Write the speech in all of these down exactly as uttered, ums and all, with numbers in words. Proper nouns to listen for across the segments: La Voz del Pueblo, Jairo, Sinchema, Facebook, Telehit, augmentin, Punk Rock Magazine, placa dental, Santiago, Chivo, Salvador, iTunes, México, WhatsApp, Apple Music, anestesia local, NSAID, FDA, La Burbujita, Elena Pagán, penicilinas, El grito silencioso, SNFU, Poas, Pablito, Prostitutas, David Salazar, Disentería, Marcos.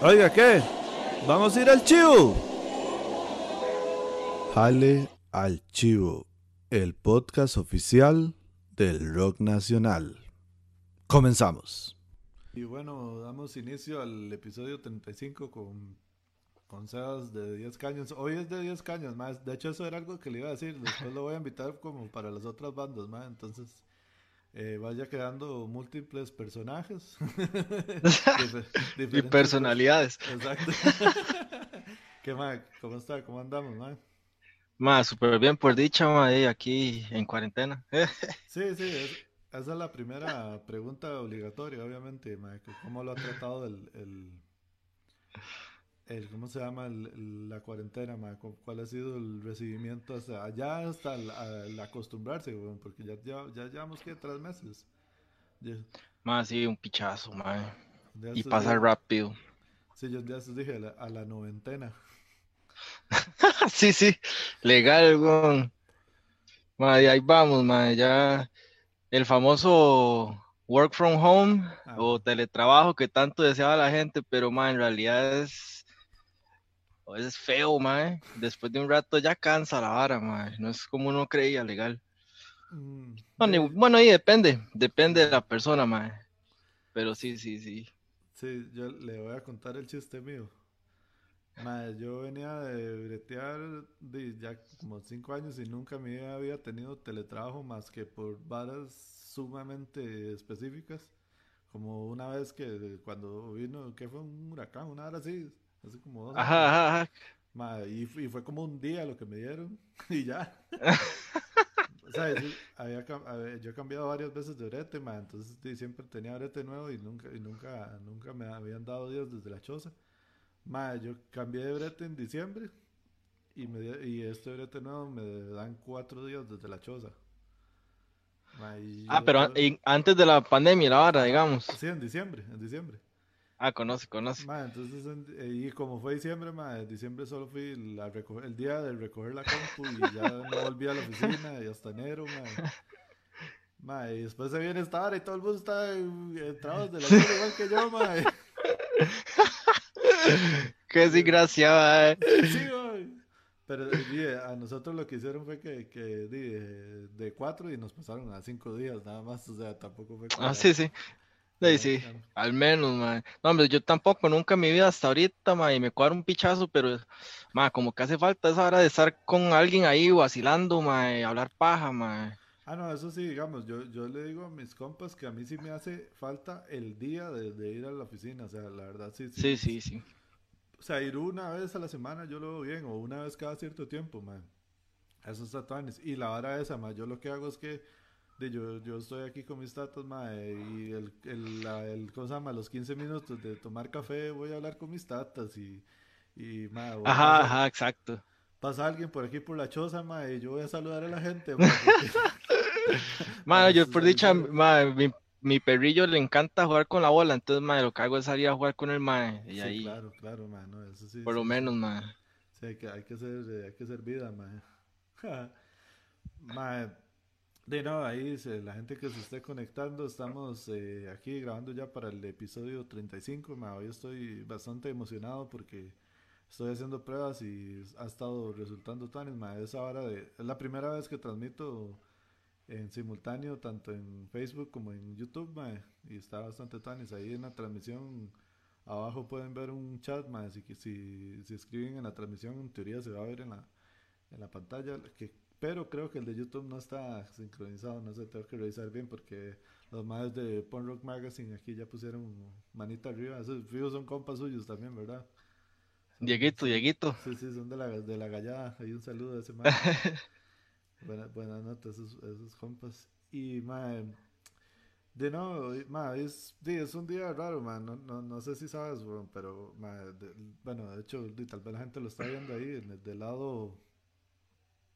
Oiga, ¿qué? ¿Vamos a ir al Chivo? Jale al Chivo, el podcast oficial del rock nacional. Comenzamos. Y bueno, damos inicio al episodio treinta y cinco con consejos de diez caños. Hoy es de diez caños, más. De hecho, eso era algo que le iba a decir. Después lo voy a invitar como para las otras bandas, más. Entonces, eh, vaya creando múltiples personajes. Difer- y personalidades. Exacto. ¿Qué, ma? ¿Cómo está? ¿Cómo andamos, ma? Ma, súper bien, por dicha, ma. Eh, aquí en cuarentena. Sí, sí, es... Esa es la primera pregunta obligatoria, obviamente, ma, ¿cómo lo ha tratado el, el, el cómo se llama el, el, la cuarentena, ma? ¿Cuál ha sido el recibimiento hasta allá, hasta el, el acostumbrarse, bueno, porque ya, ya, ya llevamos que tres meses. Yeah. Más sí, un pichazo, ma, y pasa dije, rápido. Sí, yo ya se dije a la, a la noventena. sí, sí, legal, güey. Ma, y ahí vamos, ma, ya. El famoso work from home ah, o teletrabajo que tanto deseaba la gente, pero man, en realidad es, es feo, man. Después de un rato ya cansa la vara, man. No es como uno creía legal. Mm, bueno, y, bueno, y depende, depende de la persona, man. Pero sí, sí, sí. Sí, yo le voy a contar el chiste mío. Man, yo venía de bretear de ya como cinco años y nunca me había tenido teletrabajo más que por varas sumamente específicas. Como una vez que cuando vino, que fue un huracán, una hora así, hace como dos años. Ajá, ajá. Man, y, y fue como un día lo que me dieron y ya. O sea, sí, había, yo he cambiado varias veces de brete, man, entonces sí, siempre tenía brete nuevo y nunca, y nunca, nunca me habían dado días desde la choza. Ma, yo cambié de brete en diciembre y, me, y este brete nuevo me dan cuatro días desde la choza. Ma, ah, pero an- y antes de la pandemia, la hora, digamos. Sí, en diciembre, en diciembre. Ah, conoce, conoce. Ma, entonces, en, y como fue diciembre, ma, en diciembre solo fui la reco- el día de recoger la compu y ya no volví a la oficina y hasta enero, ma. Ma, y después se viene esta hora y todo el mundo está entrados de la vida igual que yo, ma. Qué desgraciado, eh. Sí, güey. Pero dije, a nosotros lo que hicieron fue que, que dije, de cuatro y nos pasaron a cinco días nada más, o sea, tampoco fue... Ah, sí, sí, sí, sí, al menos, man. No, hombre, yo tampoco, nunca en mi vida hasta ahorita, man, y me cuadro un pichazo, pero, man, como que hace falta esa hora de estar con alguien ahí vacilando, man, hablar paja, man. Ah, no, eso sí, digamos, yo, yo le digo a mis compas que a mí sí me hace falta el día de, de ir a la oficina, o sea, la verdad sí, sí. Sí, sí, sí. O sea, ir una vez a la semana yo lo veo bien, o una vez cada cierto tiempo, man. Eso está tan... Y la vara esa, man, yo lo que hago es que de, yo, yo estoy aquí con mis tatas, man, y el, el, la, el, ¿cómo se llama? Los quince minutos de tomar café voy a hablar con mis tatas y, y man... Ajá, a... ajá, exacto. Pasa alguien por aquí por la choza, ma, y yo voy a saludar a la gente, ma, porque... Mano, yo por dicha, ma, mi, mi perrillo le encanta jugar con la bola, entonces, ma, lo que hago es salir a jugar con el ma, y sí, ahí... claro, claro, ma, no, eso sí... Por sí, lo sí, menos, ma. Sí, hay que, hay que ser, eh, hay que ser vida, ma. Ma, de no, ahí, se, la gente que se esté conectando, estamos eh, aquí grabando ya para el episodio treinta y cinco, ma, hoy estoy bastante emocionado porque... Estoy haciendo pruebas y ha estado resultando tan ma, esa hora de... Es la primera vez que transmito en simultáneo, tanto en Facebook como en YouTube, ma, y está bastante tanis. Ahí en la transmisión, abajo pueden ver un chat, ma, si, si, si escriben en la transmisión, en teoría se va a ver en la, en la pantalla, que, pero creo que el de YouTube no está sincronizado, no sé, tengo que revisar bien, porque los madres de Punk Rock Magazine aquí ya pusieron manita arriba, esos fijos son compas suyos también, ¿verdad? Dieguito, Dieguito. Sí, sí, son de la, de la gallada. Hay un saludo de ese man. Buenas buena notas, esos, esos compas. Y, man, de no, man, es, es un día raro, man. No, no, no sé si sabes, pero, man, de, bueno, de hecho, de, tal vez la gente lo está viendo ahí, en, del lado,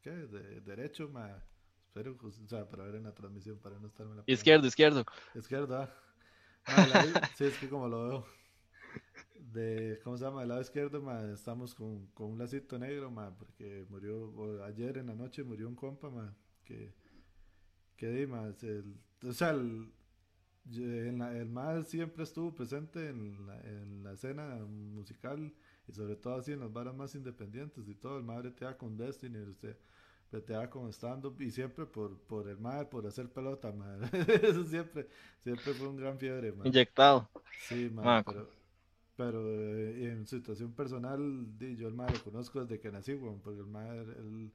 ¿qué? De, derecho, man. Espero, o sea, para ver en la transmisión, para no estarme la... Izquierdo, izquierdo. Izquierdo, ah. Man, la, sí, es que como lo veo. De, ¿cómo se llama? Del lado izquierdo, ma, estamos con, con un lacito negro, ma, porque murió, ayer en la noche murió un compa, ma, que, que di, ma, se, o sea, el, Yo, en la- el mae siempre estuvo presente en la, en la escena musical y sobre todo así en las varas más independientes y todo. El mae breteaba con Destiny, usted breteaba con stand-up y siempre por, por el mae, por hacer pelota, mae. Eso siempre, siempre fue un gran fiebre, mae. Inyectado. Sí, mae, mae, co- pero, pero eh, en situación personal, di, yo el mae lo conozco desde que nací, weón, porque el mae, él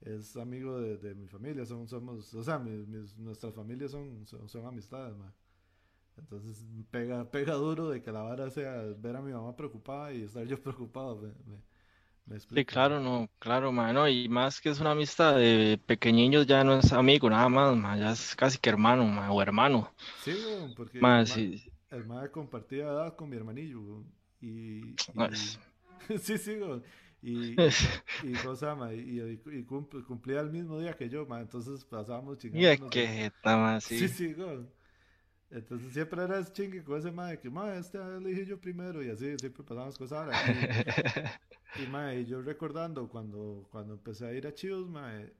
es amigo de, de mi familia, son, somos, o sea, mis, mis- nuestras familias son, son, son amistades, mae. Entonces pega, pega duro de que la vara sea ver a mi mamá preocupada y estar yo preocupado, me, me, me Sí, explico, claro, mae. no, claro, mano, y más que es una amistad de pequeñillos, ya no es amigo, nada más, ma, ya es casi que hermano, ma, o hermano, Sí, weón, porque el más ma, sí, el mae compartía edad con mi hermanillo, weón, y, no y es- sí, sí, weón, y, y, es- y cosa, mae, y, y cum- cumplía el mismo día que yo, mae, entonces pasábamos y es chingándonos de, que está más, sí, sí, sí, weón. Entonces siempre era ese chingue con ese mae, que mae, este elige yo primero, y así siempre pasábamos cosas ahora, y... Y mae, yo recordando cuando, cuando empecé a ir a Chivos, mae,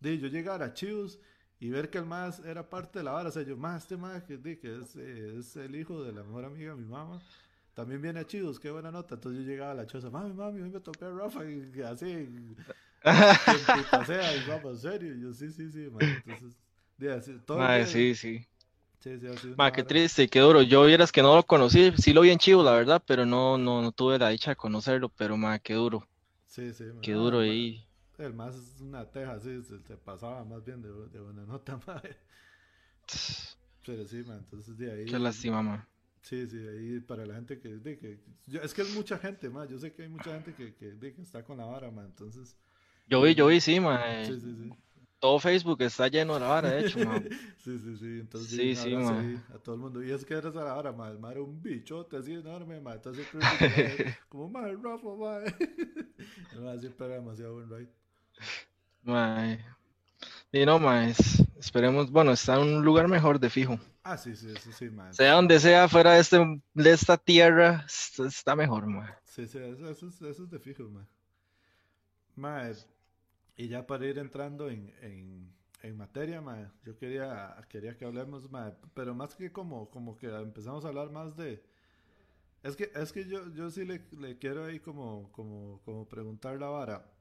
de yo llegar a Chivos y ver que el más era parte de la vara, o sea, yo, más este mae que, di, que es, eh, es el hijo de la mejor amiga de mi mamá, también viene a Chivos, qué buena nota. Entonces yo llegaba a la choza, mami, mami, hoy me topé a Rafa, y que así, que emputacea, y Rafa, en serio, y yo, sí, sí, sí, mae, entonces, di, así, todo el ma, día, sí, sí, sí, sí, ha sido una ma, qué vara. triste, qué duro, yo vieras que no lo conocí, sí lo vi en Chivo, la verdad, pero no, no, no tuve la dicha de conocerlo, pero ma, qué duro, Sí, sí, mae, qué no, duro el más, ahí, el más es una teja, así, se, se pasaba más bien de, de buena nota, mae. Pero sí, man, entonces de qué ahí, lástima, ma, sí, sí, de ahí para la gente que, de que yo- es que es mucha gente, man, yo sé que hay mucha gente que, que, de que está con la vara, man, entonces, yo vi, yo vi, sí, ma, eh, sí, sí, sí, todo Facebook está lleno de la vara, de hecho, ma, sí, sí, sí, entonces di, sí, un sí, abrazo ma. ahí a todo el mundo, y es que eres a la vara, man, el man era un bichote así enorme, man, entonces siempre uno llegaba ahí, como, man, Rafa, man, el man siempre era demasiado buen ride, Mae. Y no, mae, es- esperemos, bueno, está en un lugar mejor de fijo. ah, sí, sí, eso sí, man, Sea donde sea, fuera de, este, de esta tierra, está, está mejor, mae. sí, sí, eso, eso, es- eso es de fijo, man, man, y ya para ir entrando en, en, en materia, mae, yo quería, quería que hablemos, mae, pero más que como, como que empezamos a hablar más de... Es que, es que yo, yo sí le, le quiero ahí como, como, como preguntar la vara.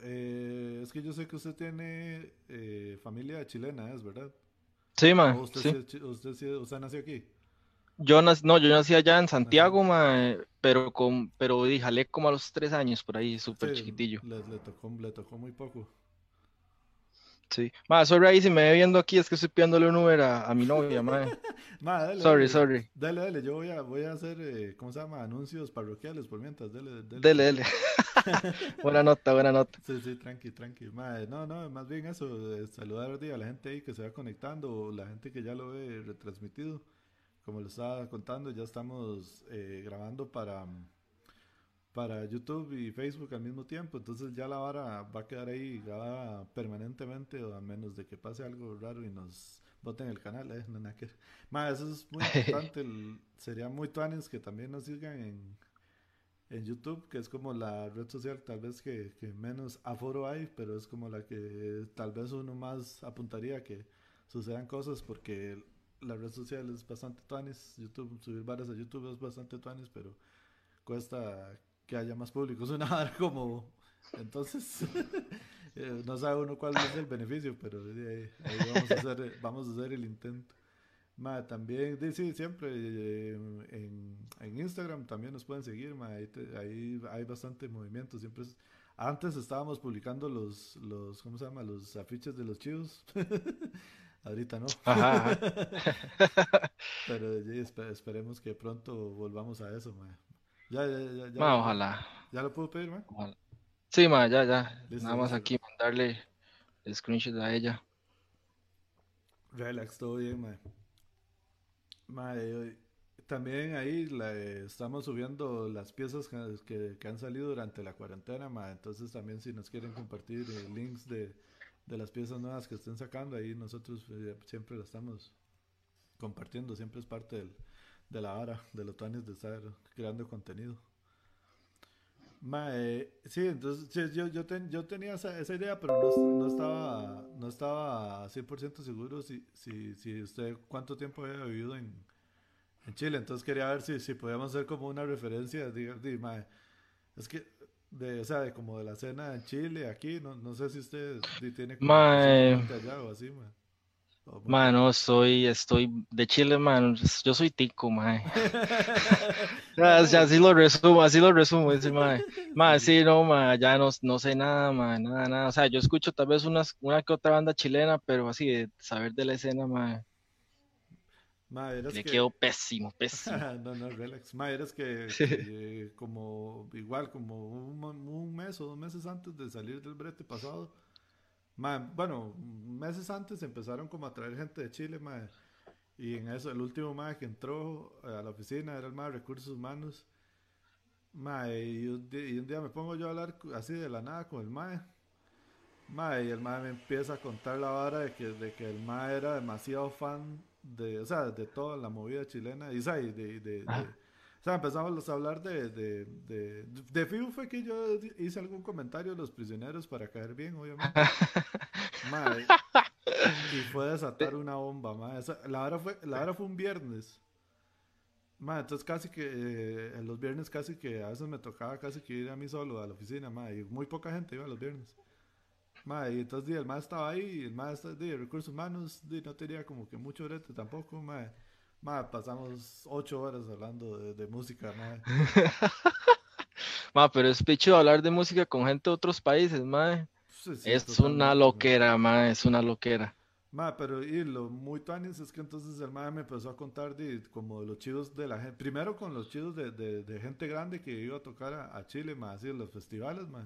Eh, es que yo sé que usted tiene eh, familia chilena, ¿es verdad? Sí, mae, ¿O usted sí sí. es chi- usted sí- usted nació aquí? Yo nac- no, yo nací allá en Ajá. Santiago, mae, pero con, pero di, jalé como a los tres años por ahí, Sí, súper chiquitillo. le, le tocó, le tocó muy poco. Sí. Mae, sorry ahí si me ve viendo aquí, es que estoy pidiéndole un Uber a, a mi novia, mae. Ma, dale, Sorry, dale, sorry. dale, dale, yo voy a, voy a hacer, eh, ¿cómo se llama? Anuncios parroquiales por mientras, dale, dale, Dele, tranqui. dele. Buena nota, buena nota. Sí, sí, tranqui, tranqui. Mae, no, no, más bien eso, eh, saludar di, a la gente ahí que se va conectando, o la gente que ya lo ve retransmitido. Como les estaba contando, ya estamos eh, grabando para, para YouTube y Facebook al mismo tiempo, entonces ya la vara va a quedar ahí grabada permanentemente, o a menos de que pase algo raro y nos boten el canal, eh, no, nada que ver. Mae, eso es muy importante, el- sería muy tuanes que también nos sigan en, en YouTube, que es como la red social tal vez que, que menos aforo hay, pero es como la que tal vez uno más apuntaría a que sucedan cosas, porque la red social es bastante tuanis, YouTube, subir varas a YouTube es bastante tuanis, pero cuesta que haya más público, es una vara como... Entonces, eh, no sabe uno cuál es el beneficio, pero de ahí, ahí vamos a hacer, eh, vamos a hacer el intento. Ma, también, di, sí, siempre eh, en, en Instagram también nos pueden seguir, ma, ahí, te- ahí hay bastante movimiento, siempre es- antes estábamos publicando los, los, ¿cómo se llama? Los afiches de los chivos, ahorita no, Ajá, ajá. pero di, espe- esperemos que pronto volvamos a eso, ma. Ya, ya, ya, ya Mae, lo puedo, ojalá, ya lo puedo pedir, ma. ojalá. Sí, mae, ya, ya. Listo, Nada más listo. aquí mandarle el screenshot a ella. Relax, todo bien, ma. Ma, eh, también ahí la, eh, estamos subiendo las piezas que, que- que han salido durante la cuarentena, ma. Entonces también si nos quieren compartir eh, links de, de las piezas nuevas que estén sacando, ahí nosotros eh, siempre las estamos compartiendo, siempre es parte del- de la vara, de los planes de estar creando contenido. Mae, sí, entonces yo, yo, ten, yo tenía esa, esa idea, pero no, no estaba no estaba cien por ciento seguro si, si, si usted cuánto tiempo había vivido en, en Chile. Entonces quería ver si, si podíamos hacer como una referencia, diga, di, mae, es que, de, o sea, de como de la escena en Chile, aquí, no, no sé si usted di, tiene como Mae, antecedente allá o así, mae. O, mae. mano, soy, estoy de Chile, mano, yo soy tico, mae. Ah, sí, así lo resumo, así lo resumo, dice, mae. Mae, sí, no, mae, ya no, no sé nada, mae, nada, nada. O sea, yo escucho tal vez unas, una que otra banda chilena, pero así, de saber de la escena, mae, Mae, eras me que... quedo pésimo, pésimo. No, no, relax. Mae, eras que, que, eh, como, igual, como un, un mes o dos meses antes de salir del brete pasado, mae, bueno, meses antes empezaron como a traer gente de Chile, mae, y en eso, el último mae que entró a la oficina era el mae de Recursos Humanos, mae, y un, di- y un día me pongo yo a hablar cu- así de la nada con el mae, mae, y el mae me empieza a contar la vara de que, de que el mae era demasiado fan de, o sea, de toda la movida chilena, y, o sea, y de, de- de- Ajá. o sea, empezamos a hablar de, de, de, de fijo fue que yo di- hice algún comentario de los prisioneros para caer bien, obviamente. Mae, y fue desatar una bomba, mae. Esa- la hora fue, la hora fue un viernes. Mae, entonces casi que eh, en los viernes casi que a veces me tocaba casi que ir a mí solo a la oficina, mae, y muy poca gente iba los viernes. Mae, y entonces di, el mae estaba ahí, y el mae está- de Recursos Humanos, di, no tenía como que mucho brete tampoco, mae. Mae, pasamos ocho horas hablando de, de música, mae. Mae, pero es picho hablar de música con gente de otros países, mae. Sí, sí, Es una totalmente, mae. loquera, mae, es una loquera. Mae, pero y lo muy tuanis es que entonces el mae me empezó a contar de como de los chivos de la gente. Primero con los chivos de, de, de gente grande que iba a tocar a, a Chile, mae, así en los festivales, mae.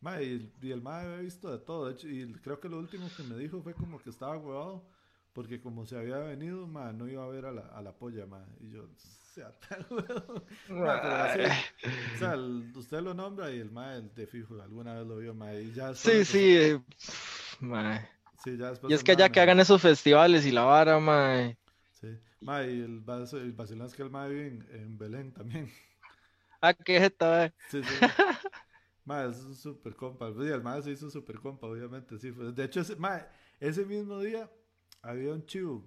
Mae, y, y el mae había visto de todo. De hecho, y creo que lo último que me dijo fue como que estaba huevado, porque como se había venido, mae, no iba a ver a la, a la polla, mae. Y yo, sea tan huevón. Mae, pero así, Mae. o sea, el- usted lo nombra y el mae de fijo alguna vez lo vio, mae. Y ya después me Sí, empezó, sí, eh, pf, mae. sí, ya Y después es el que mae allá que me. hagan esos festivales y la vara, mae. Sí, Y- mae, y el, vas- el vacilón es que el mae vive en, en Belén también. Ah, qué jeta, mae. Sí, sí. Mae, es un super compa. Pues sí, el mae se hizo super compa, obviamente. Sí, fue- de hecho, ese, mae, ese mismo día había un chivo.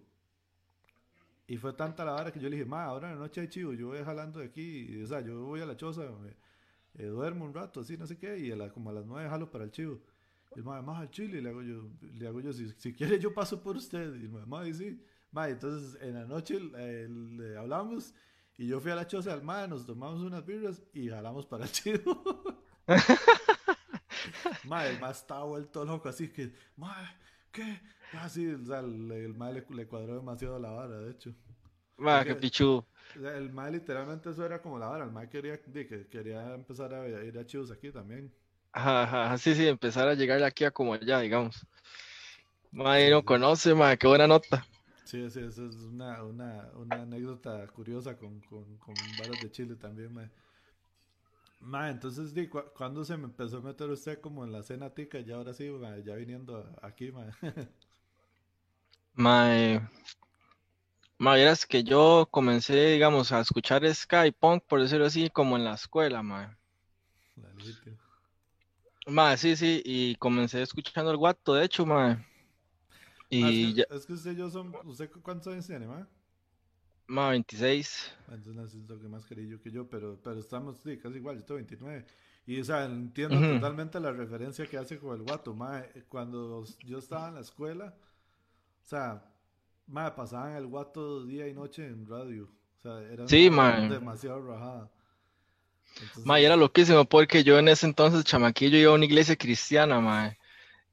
Y fue tanta la vara que yo le dije, mae, ahora en la noche hay chivo. Yo voy jalando de aquí. Y, o sea, yo voy a la choza, me- eh, duermo un rato, así, no sé qué. Y a la- como a las nueve jalo para el chivo. Y el mae, mae, al chile. Y le hago yo, le hago yo, si, si quiere, yo paso por usted. Y el mae, mae, sí. Mae, entonces en la noche eh, le hablamos. Y yo fui a la choza del mae, nos tomamos unas birras y jalamos para el chivo. Mae, el mae estaba vuelto loco, así que, mae, ¿qué? Así, o sea, le- el mae le, le cuadró demasiado la vara, de hecho. Mae, qué Porque pichudo. o sea, el mae literalmente eso era como la vara, el mae quería, de que quería empezar a ir a chivos aquí también. Ajá, ajá, ajá, sí, sí, empezar a llegar de aquí a como allá, digamos. Mae, Sí, no sí. conoce, mae, qué buena nota. Sí, sí, eso es una, una, una anécdota curiosa con, con, con varas de Chile también, mae. Mae, entonces, di, cua- ¿cuándo se me empezó a meter usted como en la cena tica? Ya ahora sí, mae, ya viniendo a- aquí, mae. Mae, mae, vieras que yo comencé, digamos, a escuchar ska y punk, por decirlo así, como en la escuela, mae. La litio. Mae, sí, sí, y comencé escuchando el guato, de hecho, mae. Mae, es Y ya, que, es que usted y yo son, ¿usted cu- cuántos años tiene, mae? mae, veintiséis. Entonces no es lo que más querillo que yo, pero, pero estamos sí, casi igual, yo tengo veintinueve. Y o sea, entiendo Ujú. totalmente la referencia que hace con el guato, mae. Cuando s- yo estaba en la escuela, o sea, mae, pasaban el guato día y noche en radio. O sea, era una Sí, vara mae. demasiado rajada. Mae, Entonces, era loquísimo porque yo en ese entonces, chamaquillo, iba a una iglesia cristiana, mae.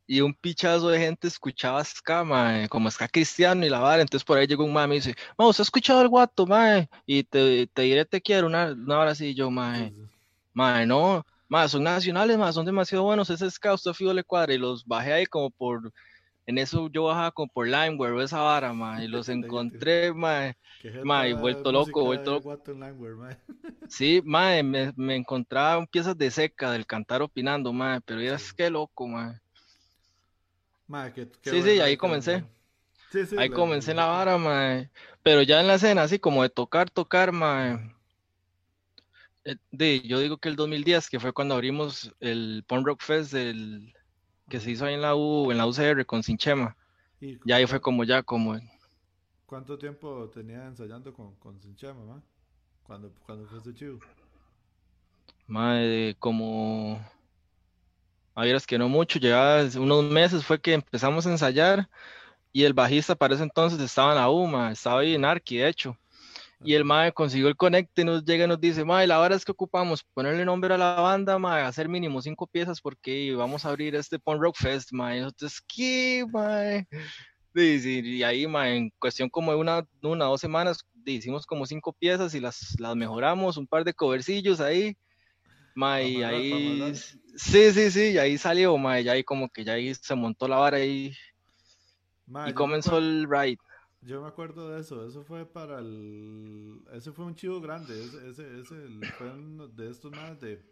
Y un pichazo de gente escuchaba ska, mae, como ska cristiano y la vara. Entonces por ahí llegó un mami y dice, mae, ¿usted ha escuchado el guato, mae? Y te, te diré te quiero, una, una hora así, y yo, mae. entonces, Mae, no, mae, son nacionales, mae, son demasiado buenos, ese ska, usted fijo le cuadra. Y los bajé ahí como por, en eso yo bajaba como por Limeware o esa vara, mae. Y los de ahí, tío, encontré, mae, qué mae, jeta vuelto loco, música vuelto de loco. guato en Langwer, mae. Sí, mae, me, me encontraban piezas de seca del cantar opinando, mae, pero eras Sí. qué loco, mae. Mae, qué, qué Sí, buen sí, ahí récord, mae. comencé. Sí, sí, Ahí la, comencé en la la- vara, mae. Pero ya en la escena, así como de tocar, tocar, mae. de, yo digo que el dos mil diez, que fue cuando abrimos el Punk Rock Fest del, que se hizo ahí en la U, en la U C R con Sinchema. ¿Y ya ahí fue como ya, como... ¿Cuánto tiempo tenía ensayando con, con Sinchema, ma? ¿Cuándo, cuando fue su Chivo? Madre, como... A ver, es que no mucho, llevaba unos meses fue que empezamos a ensayar y el bajista para ese entonces estaba en la U M A, estaba ahí en Arqui, de hecho. Y el mae consiguió el conecte y nos llega y nos dice, mae, la hora es que ocupamos ponerle nombre a la banda, mae, hacer mínimo cinco piezas porque vamos a abrir este Punk Rock Fest, mae. Entonces, ¿qué, mae? Y ahí, mae, en cuestión como de una, una, dos semanas, hicimos como cinco piezas y las, las mejoramos, un par de covercillos ahí, mae, y ahí... Sí, sí, sí, y ahí salió, mae, y ahí como que ya ahí se montó la vara y, mae, y comenzó el ride. Yo me acuerdo de eso, eso fue para el... Ese fue un Chivo grande, ese, ese, ese el... fue uno de estos más de...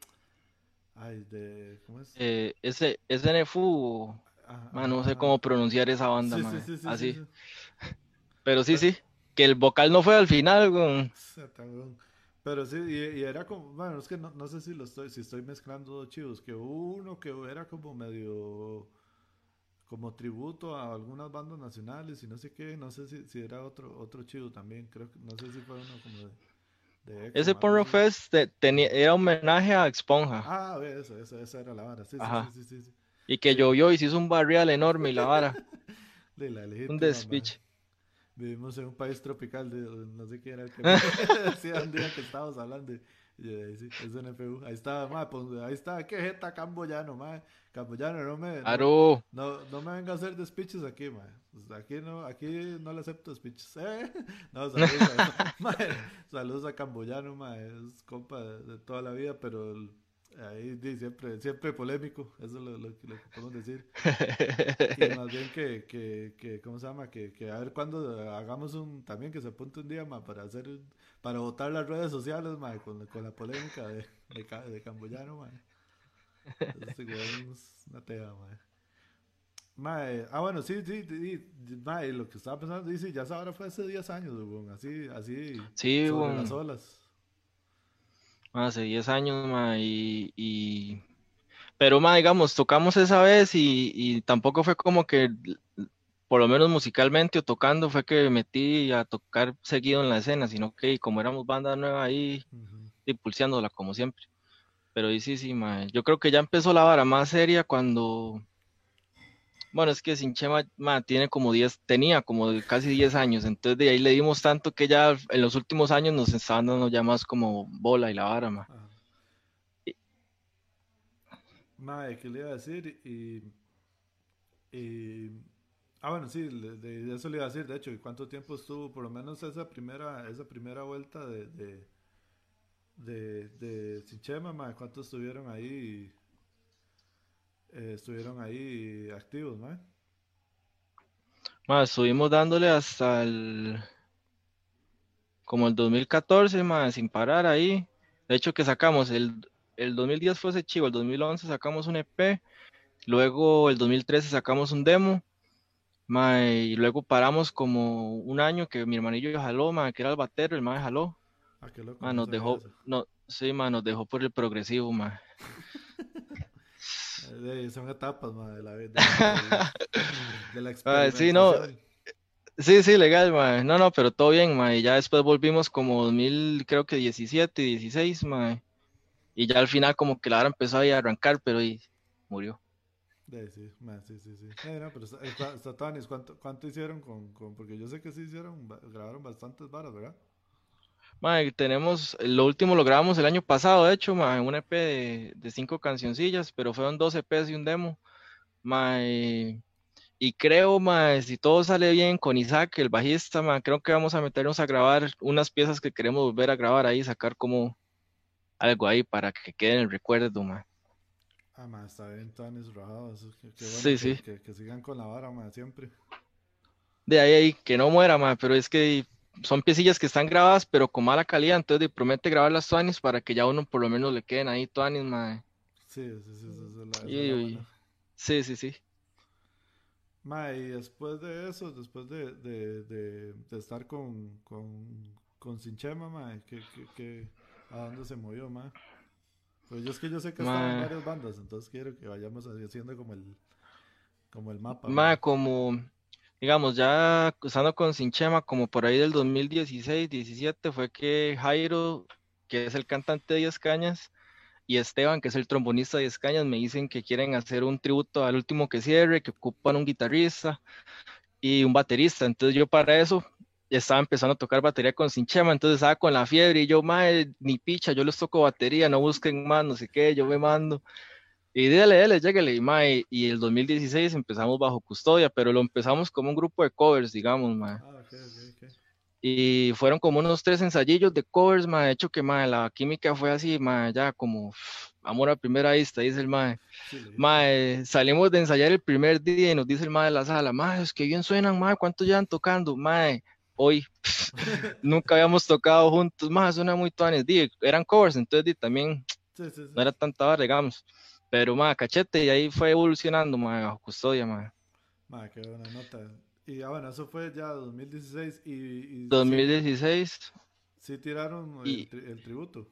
Ay, de... ¿Cómo es? Eh, ese, S N F U, ajá, man, no ajá. sé cómo pronunciar esa banda, sí, man, sí, sí, así. Sí, sí. Pero sí, pero... sí, que el vocal no fue al final, güey. Con... Pero sí, y, y era como... Bueno, es que no, no sé si lo estoy, si estoy mezclando dos Chivos, que uno que era como medio... como tributo a algunas bandas nacionales y no sé qué, no sé si, si era otro otro Chivo también, creo que, no sé si fue uno como de... de eco, ese Punk Rock Fest de, tenía, era homenaje a Esponja. Ah, eso, eso, esa era la vara, sí, sí, sí, sí, sí. Y que sí. Llovió y se hizo un barrial enorme y la vara. De la legítima, un despiche. Vivimos en un país tropical, de no sé qué era el que decía un día que estábamos hablando de... Yeah, sí, es N F U. Ahí estaba, ma, pues, ahí estaba, qué jeta Camboyano, ma. Camboyano, no me no, no, no me venga a hacer despiches aquí, ma. Pues aquí no, aquí no le acepto despiches, ¿eh? No, saludos a, ma, saludos a Camboyano, ma, es compa de, de toda la vida, pero el, ahí di, siempre, siempre polémico, eso es lo, lo, lo que podemos decir. Y más bien que, que, que ¿cómo se llama? Que, que a ver cuando hagamos un, también que se apunte un día, ma, para hacer... Para votar las redes sociales, mae, con, con la polémica de, de, de Camboyano, mae. Eso es una tega, mae. Mae, ah, bueno, sí, sí, sí, mae, lo que estaba pensando, sí, sí, ya ahora fue hace diez años, güey, así, así, sí, sobre güey. Las olas. Hace diez años, mae, y, y... Pero, mae, digamos, tocamos esa vez y, y tampoco fue como que... por lo menos musicalmente o tocando, fue que me metí a tocar seguido en la escena, sino que como éramos banda nueva ahí, uh-huh. impulsándola como siempre. Pero ahí sí, sí, mae. Yo creo que ya empezó la vara más seria cuando... Bueno, es que Sinchema, mae, tiene como diez, tenía como casi diez años, entonces de ahí le dimos tanto que ya en los últimos años nos estaban dando ya más como bola y la vara, mae. Uh-huh. y... Mae, ¿qué le iba a decir? Y... y... Ah, bueno, sí, de, de eso le iba a decir, de hecho, ¿y cuánto tiempo estuvo? Por lo menos esa primera, esa primera vuelta de, de, de, de Sinchema, mae, ¿cuánto estuvieron ahí? Eh, estuvieron ahí activos, mae. Mae, estuvimos dándole hasta el, como el dos mil catorce, mae, sin parar ahí. De hecho, que sacamos, el, el dos mil diez fue ese Chivo, el dos mil once sacamos un E P, luego el dos mil trece sacamos un demo. Mae, y luego paramos como un año que mi hermanillo jaló, mae, que era el batero, el mae jaló. Ah, qué loco. Mae, nos dejó, no, sí, mae, nos dejó por el progresivo, mae. Son etapas, mae, de la de, de, de la experiencia. Sí, no. Sí, sí, legal, mae. No, no, pero todo bien, mae. Ya después volvimos como dos mil, creo que diecisiete, dieciséis, mae. Y ya al final como que la hora empezó a arrancar, pero y murió. Sí, sí, man, sí, sí, sí. Eh, no, pero está, está Tanis, ¿cuánto, cuánto hicieron con, con...? Porque yo sé que sí hicieron, grabaron bastantes varas, ¿verdad? Man, tenemos... Lo último lo grabamos el año pasado, de hecho, man, un E P de, de cinco cancioncillas, pero fueron dos E Pes y un demo. Man, y creo, man, si todo sale bien con Isaac, el bajista, man, creo que vamos a meternos a grabar unas piezas que queremos volver a grabar ahí, sacar como algo ahí para que quede en el recuerdo, man. Ah, ma, está bien, tan esrojado. Qué, qué bueno, sí, que, sí. Que, que sigan con la vara, ma, siempre. De ahí, ahí, que no muera, ma, pero es que son piecillas que están grabadas, pero con mala calidad, entonces promete grabar las tuanis para que ya uno por lo menos le queden ahí tuanis, ma. Sí, sí, sí, sí, sí, sí, sí, sí. Ma, y después de eso, después de, de, de, de estar con, con, con Sinchema, ma, que... que, que... a dónde se movió, ma. Pues yo es que yo sé que están en varias bandas, entonces quiero que vayamos haciendo como el, como el mapa. Ma, ma, como, digamos, ya usando con Sinchema, como por ahí del dos mil dieciséis, diecisiete, fue que Jairo, que es el cantante de Escañas, y Esteban, que es el trombonista de Escañas, me dicen que quieren hacer un tributo al último que cierre, que ocupan un guitarrista y un baterista. Entonces yo para eso estaba empezando a tocar batería con Sinchema, entonces estaba con la fiebre y yo, madre, ni picha, yo les toco batería, no busquen más, no sé qué, yo me mando. Y dale, dale, lléguele, y mae, y el dos mil dieciséis empezamos Bajo Custodia, pero lo empezamos como un grupo de covers, digamos, mae. Ah, okay, okay, okay. Y fueron como unos tres ensayillos de covers, mae, de hecho que, mae, la química fue así, mae, ya como amor a primera vista, dice el mae. Sí, sí. Mae, salimos de ensayar el primer día y nos dice el mae de la sala, mae, es que bien suenan, mae, ¿cuántos llevan tocando? Mae, hoy, nunca habíamos tocado juntos, mae, suena muy tuanes, di, eran covers, entonces di, también sí, sí, sí. No era tanta hora, digamos. Pero, ma, cachete, y ahí fue evolucionando, ma, Bajo Custodia, ma. Ma, qué buena nota. Y, ah, bueno, eso fue ya dos mil dieciséis y... y dos mil dieciséis. Sí, sí tiraron el, y... el tributo.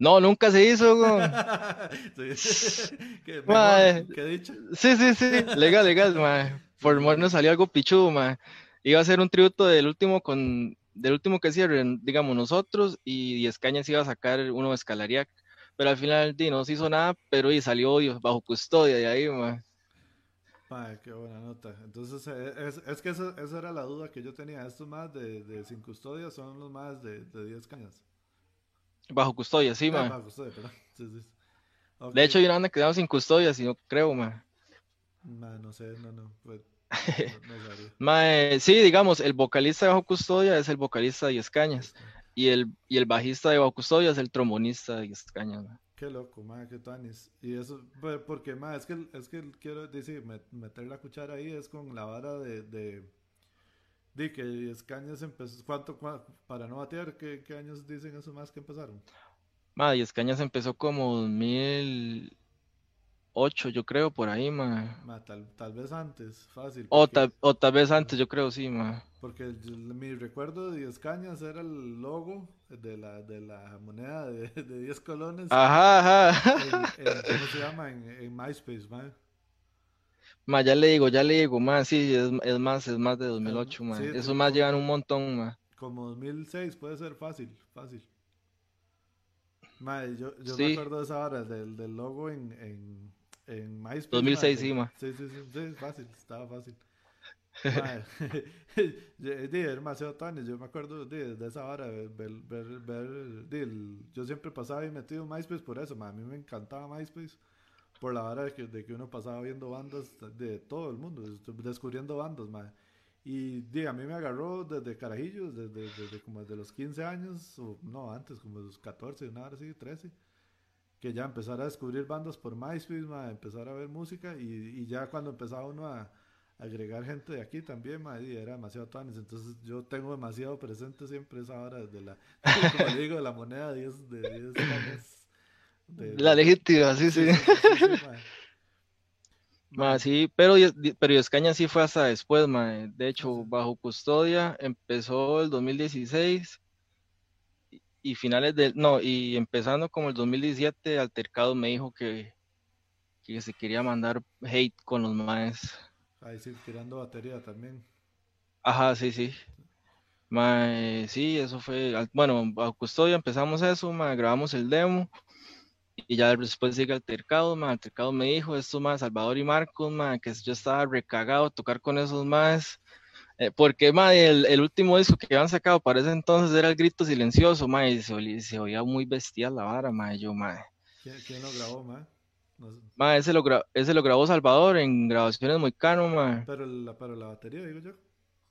No, nunca se hizo, güey. Sí. Qué, eh. ¿Qué dicho? Sí, sí, sí, legal, legal, ma. Por mor nos salió algo pichudo, ma. Iba a ser un tributo del último con... del último que cierren, digamos, nosotros, y Escañas iba a sacar uno de Escalariac. Pero al final di, no se hizo nada, pero y salió odio, Bajo Custodia de ahí, ma. Madre, qué buena nota. Entonces, es, es que esa, esa era la duda que yo tenía. Estos más de, de Sin Custodia son los más de, de diez cañas. Bajo Custodia, sí, ah, ma. Bajo Custodia, perdón. Sí, sí. Okay. De hecho, hay una banda que quedamos Sin Custodia, si no creo, ma. Ma, no sé, no, no. Pues, no, no sabía. Ma, eh, sí, digamos, el vocalista de Bajo Custodia es el vocalista de diez cañas. Y el, y el bajista de Bajo Custodia es el trombonista de Escaña, ¿no? Qué loco, madre, qué tanis. Y eso, porque, madre, es que, es que quiero decir, meter la cuchara ahí es con la vara de... de, de que Escaña se empezó... ¿Cuánto, cuánto para no batear, ¿qué, qué años dicen eso más que empezaron? Madre, Escaña se empezó como dos mil ocho, yo creo, por ahí, madre. Ma, tal, tal vez antes, fácil. O, porque... tal, o tal vez antes, yo creo, sí, madre. Porque mi recuerdo de diez cañas era el logo de la, de la moneda de, de diez colones. Ajá, ajá. En, en, ¿Cómo se llama? En, en MySpace, man. Ma, ya le digo, ya le digo, man, sí, es, es más, es más de dos mil ocho, man. Sí, eso más llevan un montón, man. Como dos mil seis, puede ser fácil, fácil. Ma, yo, yo sí. Me acuerdo de esa hora, del, del logo en, en, en MySpace. dos mil seis, man. Sí, man. Sí, sí, sí, sí, fácil, estaba fácil. Dije, demasiado tanis. Yo me acuerdo de, de esa hora ver, ver, ver de, el, yo siempre pasaba y metido en MySpace por eso, ma. A mí me encantaba MySpace por la hora de que, de que uno pasaba viendo bandas de todo el mundo, descubriendo bandas, ma. Y de, a mí me agarró desde carajillos, desde, desde como desde los quince años o no, antes como los catorce, una hora así, trece, que ya empezar a descubrir bandas por MySpace, ma, empezar a ver música. Y, y ya cuando empezaba uno a agregar gente de aquí también, madre, era demasiado tanis. Entonces yo tengo demasiado presente siempre esa hora desde la, como digo, la moneda de diez, de diez cañas. De, la legítima, sí, sí. Sí, sí, sí, sí, madre. Madre, sí, pero, pero diez cañas sí fue hasta después, madre. De hecho, Bajo Custodia empezó el dos mil dieciséis y, y finales del, no, y empezando como el dos mil diecisiete, Altercados me dijo que, que se quería mandar hate con los maes. Ahí sí, tirando batería también. Ajá, sí, sí. Ma, eh, sí, eso fue... Bueno, Bajo Custodia empezamos eso, ma, grabamos el demo. Y ya después sigue Altercado, ma. Altercado me dijo, esto, ma, Salvador y Marcos, ma, que yo estaba recagado tocar con esos más. Eh, porque, ma, el, el último disco que habían sacado para ese entonces era El Grito Silencioso, ma, y se, oía, se oía muy bestial la vara, ma, y yo, ma. ¿Quién, quién lo grabó, ma? No sé. Ma, ese lo, gra- ese lo grabó Salvador en grabaciones muy caro, ma. Pero la, pero la batería, digo yo.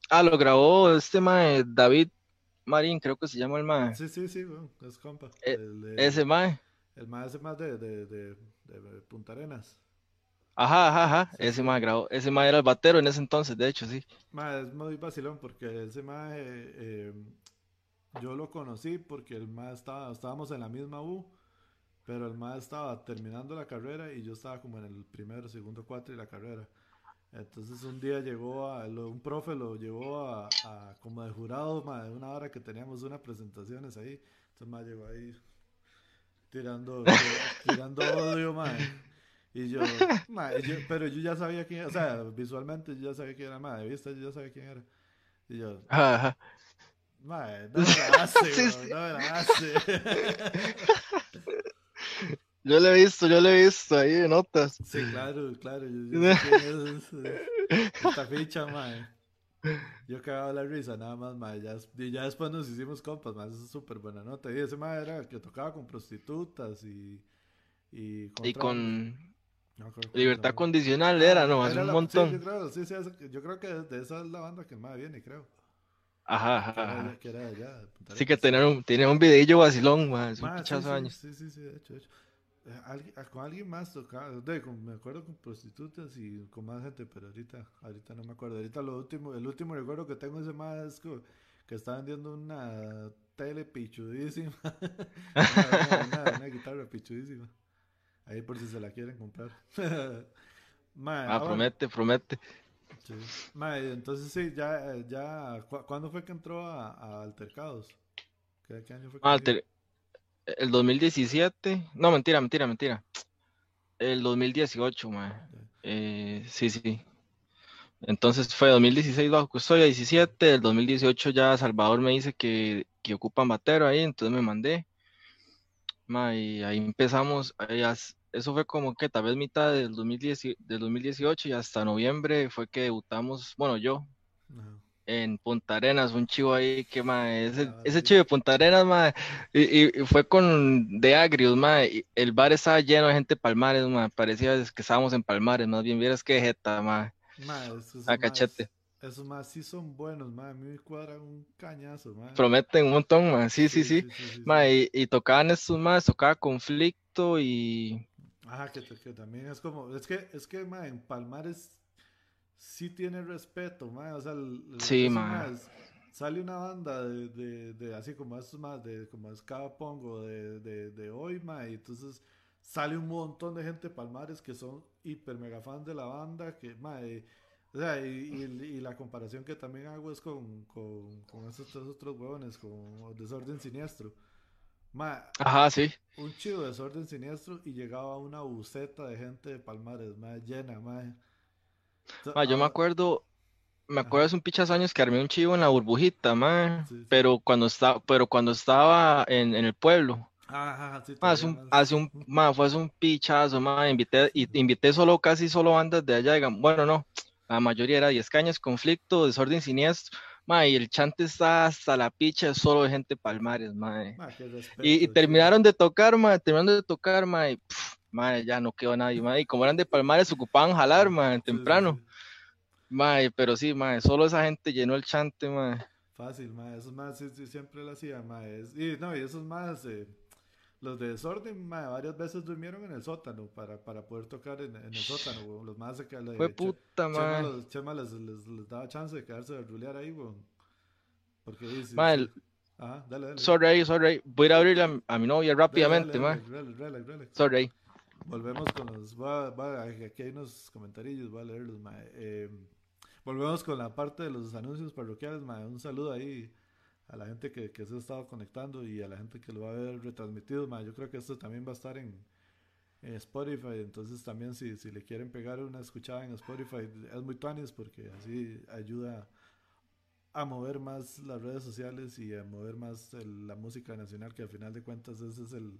Ah, lo grabó este, ma, David Marín, creo que se llama el ma. Sí, sí, sí, bueno, es compa. Eh, el, eh, ese ma. El ma ese ma de, de, de, de Punta Arenas. Ajá, ajá, ajá. Sí, ese sí. Ma grabó, ese ma era el batero en ese entonces, de hecho, sí. Ma, es muy vacilón porque ese ma, eh, eh, yo lo conocí porque el ma estaba, estábamos en la misma U. Pero el ma estaba terminando la carrera y yo estaba como en el primero, segundo, cuatro de la carrera. Entonces un día llegó a, lo, un profe lo llevó a, a como de jurado, ma, de una hora que teníamos unas presentaciones ahí. Entonces ma, llegó ahí tirando, tirando odio, ma. Y yo, ma, yo, pero yo ya sabía quién era, o sea, visualmente yo ya sabía quién era, ma, de vista yo ya sabía quién era. Y yo, ajá, ma, no me la hace, sí, sí. no me la hace. Yo lo he visto, yo lo he visto ahí de notas. Sí, claro, claro. Yo, yo sé es, esta ficha, mae. Yo cagaba la risa, nada más, mae. Ya, y ya después nos hicimos compas, mae. Eso es súper buena nota. Y ese mae era el que tocaba con prostitutas y. Y, contra, y con. No, creo, libertad no, condicional era, ¿no? Hace un la, montón. Sí, claro, sí, sí, yo creo que de esa es la banda que el mae viene, creo. Ajá, ajá. Que era allá. Sí, que tenía un, tenía un videillo vacilón, mae. Hace un pichazo de años. Sí, sí, sí, de hecho, de hecho. Alguien, con alguien más tocaba, de, con, me acuerdo con prostitutas y con más gente, pero ahorita, ahorita no me acuerdo. Ahorita lo último, el último recuerdo que tengo ese más es que, que está vendiendo una tele pichudísima, una, una, una, una guitarra pichudísima. Ahí por si se la quieren comprar. Madre, ah, ahora, promete, promete. Sí. Madre, entonces sí, ya, ya, cu- ¿cuándo fue que entró a, a Altercados? ¿Qué, qué año fue que Alter... El dos mil diecisiete, no, mentira, mentira, mentira. El dos mil dieciocho, mae. Eh, sí, sí. Entonces fue dos mil dieciséis bajo custodia, diecisiete, el dos mil dieciocho ya Salvador me dice que, que ocupan batero ahí, entonces me mandé. Mae, y ahí empezamos, ahí as, eso fue como que tal vez mitad del, dos mil diez, del dos mil dieciocho y hasta noviembre fue que debutamos, bueno, yo. No. En Punta Arenas, un chivo ahí que, mae, ese, ah, ese chivo de Punta Arenas, mae, y, y fue con de agrios, mae, el bar estaba lleno de gente de Palmares, mae, parecía que estábamos en Palmares, más bien vieras que jeta, mae, a cachete. Esos más sí son buenos, mae, a mí me cuadran un cañazo, mae. Prometen un montón, mae, sí, sí, sí, sí, sí, sí, sí, mae, sí. Y, y tocaban estos, mae, tocaba Conflicto y... Ajá, que, que también es como, es que, es que, mae, en Palmares... Sí tiene respeto, mae, o sea, el, el sí, mae. Más, sale una banda de, de, de así como estos más de como es cada pongo de, de, de hoy, mae, y entonces sale un montón de gente de Palmares que son hiper mega fans de la banda, que mae, o sea, y, y, y la comparación que también hago es con, con, con esos tres otros huevones, con Desorden Siniestro. Ma, ajá, sí. Un chido Desorden Siniestro y llegaba una buceta de gente de Palmares, mae, llena, mae. Ma, yo me acuerdo, me acuerdo hace un pichas años que armé un chivo en la burbujita, ma, sí, sí. Pero cuando estaba, pero cuando estaba en, en el pueblo, ajá, sí, ma, hace un, hace un, ma, fue hace un pichazo, ma, invité, y, invité solo, casi solo bandas de allá, digamos, bueno, no, la mayoría era de Escañas, Conflicto, Desorden Siniestro, ma, y el chante está hasta la picha solo de gente Palmares, ma, ma, respeto, y, y terminaron de tocar, ma, terminaron de tocar, ma, y pff, mae, ya no quedó nadie, mae, y como eran de Palmares ocupaban jalar, mae, temprano, sí, sí. Mae, pero sí, mae, solo esa gente llenó el chante, mae. Fácil, mae, esos más sí, sí, siempre lo hacían, mae, y no, y esos más, eh, los de Desorden, mae, varias veces durmieron en el sótano, para, para poder tocar en, en el sótano, weón, los más se quedaron, fue puta, che, mae. Chema, los, Chema les, les, les daba chance de quedarse de rulear ahí, weón, porque dice... Mae, ajá, dale, dale. Sorry, sorry, voy a ir a abrir a, a mi novia rápidamente, dale, dale, mae. Dale, dale, dale, dale. Sorry. Volvemos con los, va, va, aquí hay unos comentarillos, voy a leerlos, mae. Eh, volvemos con la parte de los anuncios parroquiales, mae. Un saludo ahí a la gente que, que se ha estado conectando y a la gente que lo va a ver retransmitido, mae. Yo creo que esto también va a estar en, en Spotify, entonces también si, si le quieren pegar una escuchada en Spotify, es muy tuanis porque así ayuda a mover más las redes sociales y a mover más el, la música nacional, que al final de cuentas ese es el...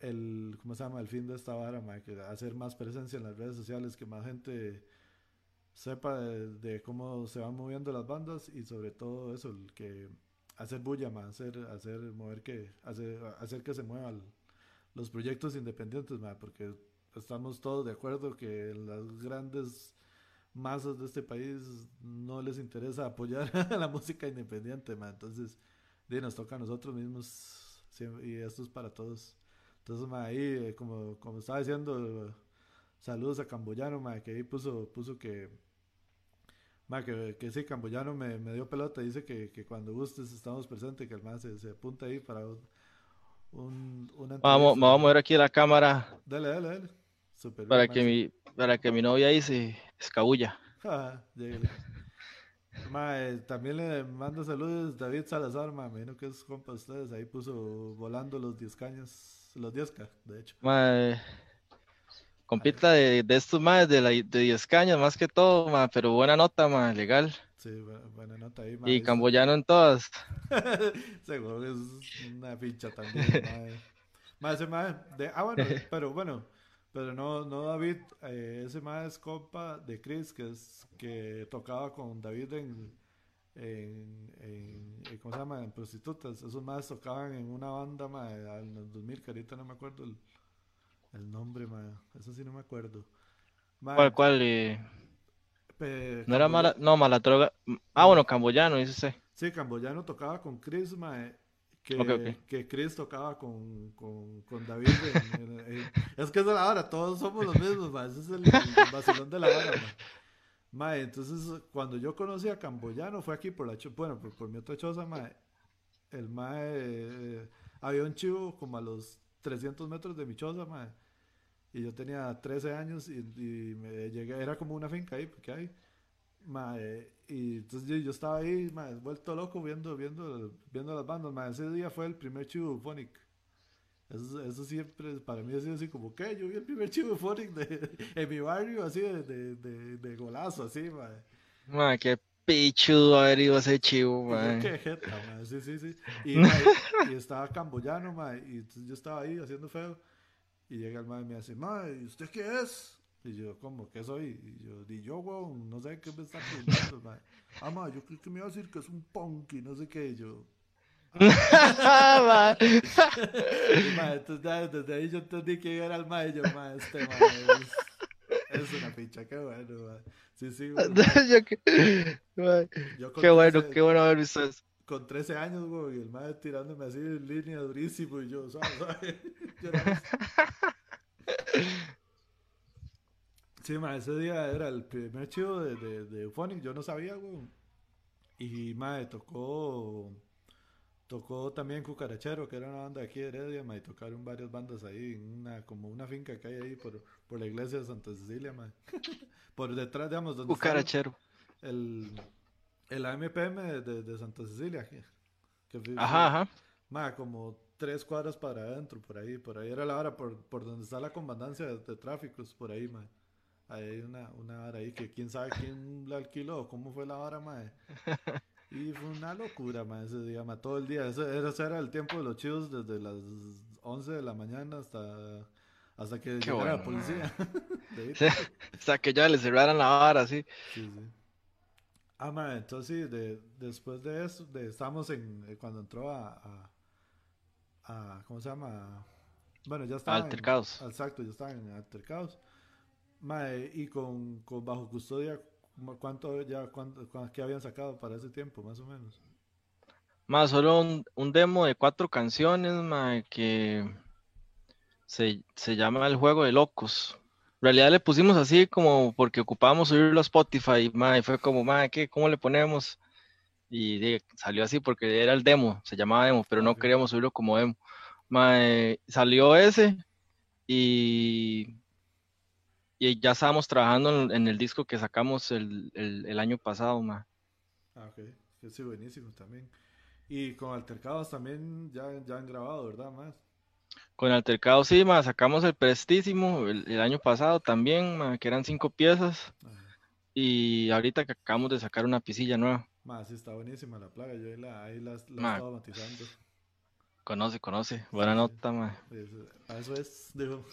el ¿cómo se llama? El fin de esta vara, mae, que hacer más presencia en las redes sociales, que más gente sepa de, de cómo se van moviendo las bandas y sobre todo eso, el que hacer bulla, mae, hacer hacer mover que hacer, hacer que se muevan los proyectos independientes, mae, porque estamos todos de acuerdo que las grandes masas de este país no les interesa apoyar a la música independiente, mae, entonces de, nos toca a nosotros mismos siempre, y esto es para todos. Entonces, ma, ahí, eh, como, como estaba diciendo, eh, saludos a Camboyano, ma, que ahí puso, puso que, ma, que, que sí, Camboyano me, me dio pelota, dice que, que cuando gustes estamos presentes, que el ma se, se apunta ahí para un, un una entrevista. Vamos, vamos a ver aquí la cámara. Dale, dale, dale. Super para, que mi, para que mi novia ahí se escabulla. Ah, ma, eh, también le mando saludos David Salazar, ma, imagino que es compa de ustedes, ahí puso volando los diez caños, los diez ka, de hecho. Ma, eh, compita de, de estos más, de, de diez caños más que todo, ma, pero buena nota, ma, legal. Sí, buena, buena nota ahí, ma. Y es... camboyano en todas. Seguro es una pincha también, ma. Eh. Ma, ese ma, de, ah bueno, pero bueno. Pero no, no David, eh, ese más es compa de Chris, que es que tocaba con David en, en, en, en ¿cómo se llama? En Prostitutas. Esos más tocaban en una banda, ma, en los dos mil, que ahorita no me acuerdo el, el nombre, ma, eso sí no me acuerdo. Ma, ¿Cuál, cuál? Eh, pe, no era mala, no, mala droga. Ah, bueno, Camboyano, dice usted. Sí, Camboyano tocaba con Chris, ma, eh. Que, okay, okay. que Chris tocaba con, con, con David. En, en, en, es que es la hora, todos somos los mismos, ma. Ese es el, el vacilón de la hora, ma. Ma, entonces, cuando yo conocí a Camboyano, fue aquí por la cho- bueno, por, por mi otra choza, ma. El ma, eh, había un chivo como a los trescientos metros de mi choza, ma. Y yo tenía trece años y, y me llegué, era como una finca ahí, porque hay. Ma, eh, y entonces yo, yo estaba ahí, ma, vuelto loco viendo, viendo, viendo las bandas, ma. Ese día fue el primer Chivo Phonic. Eso, eso siempre para mí ha sido así como que yo vi el primer Chivo Phonic de, en mi barrio, así de, de, de, de golazo, así, ma. Ma, qué pichudo haber ido a ese chivo, ma. Qué jeta, ma, sí, sí, sí. Y, ma, y, y estaba Camboyano, ma, y entonces yo estaba ahí haciendo feo. Y llega el ma y me dice, ma, ¿y usted qué es? Y yo, ¿cómo? ¿Qué soy? Y yo, di yo, wow, no sé qué me está preguntando, mae. Ah, mae, yo creo que me iba a decir que es un punk y no sé qué. Y yo, ah, mae. Mae, entonces, desde ahí yo entendí que era el mae. Y yo, mae, este mae es, es una pincha, qué bueno, mae. Sí, sí, güey. Bueno, qué bueno, ese, qué bueno haber visto eso. Con trece años, güey, y el mae tirándome así en línea durísimo. Y yo, ¿sabes? ¿Sabes? Yo era... Sí, ma, ese día era el primer chivo de, de, de Euphonic, yo no sabía, güey. Y, ma, tocó, tocó también Cucarachero, que era una banda de aquí de Heredia, ma, y tocaron varias bandas ahí, en una, como una finca que hay ahí por, por la iglesia de Santa Cecilia, ma. Por detrás, digamos, donde Cucarachero. Está el, el A M P M de, de, de Santa Cecilia. Que, que, ajá, ajá. Ma, como... tres cuadras para adentro, por ahí, por ahí era la hora, por, por donde está la comandancia de, de tráficos, por ahí, mae. Hay una, una hora ahí que quién sabe quién la alquiló o cómo fue la hora, mae. Y fue una locura, mae, ese día, mae, todo el día. Ese, ese era el tiempo de los chivos, desde las once de la mañana hasta, hasta que llegara, bueno, la policía. Sí, hasta que ya le cerraran la hora, sí. Sí, sí. Ah, mae, entonces sí, de, después de eso, de, estamos en, cuando entró a... a Ah, ¿cómo se llama? Bueno, ya estaban Altercados. En, exacto, ya estaban en Altercados. Mae, y con, con Bajo Custodia, ¿cuánto ya, cuánto, qué habían sacado para ese tiempo, más o menos? Mae, solo un, un demo de cuatro canciones, mae, que se, se llama El Juego de Locos. En realidad le pusimos así como porque ocupábamos subirlo a Spotify, mae, y fue como, mae, ¿qué? ¿Cómo le ponemos? Y de, salió así porque era el demo, se llamaba demo, pero no queríamos subirlo como demo. Mae, salió ese y, y ya estábamos trabajando en, en el disco que sacamos el, el, el año pasado, mae. Ah, ok, sí, buenísimo también. Y con Altercados también ya, ya han grabado, ¿verdad, mae? Con Altercados sí, mae, sacamos el prestísimo el, el año pasado también, mae, que eran cinco piezas. Ajá. Y ahorita que acabamos de sacar una pisilla nueva. Más sí, está buenísima la plaga, yo ahí la, ahí la, la ma, estaba matizando. Conoce, conoce, buena sí, nota, ma. Eso es, digo.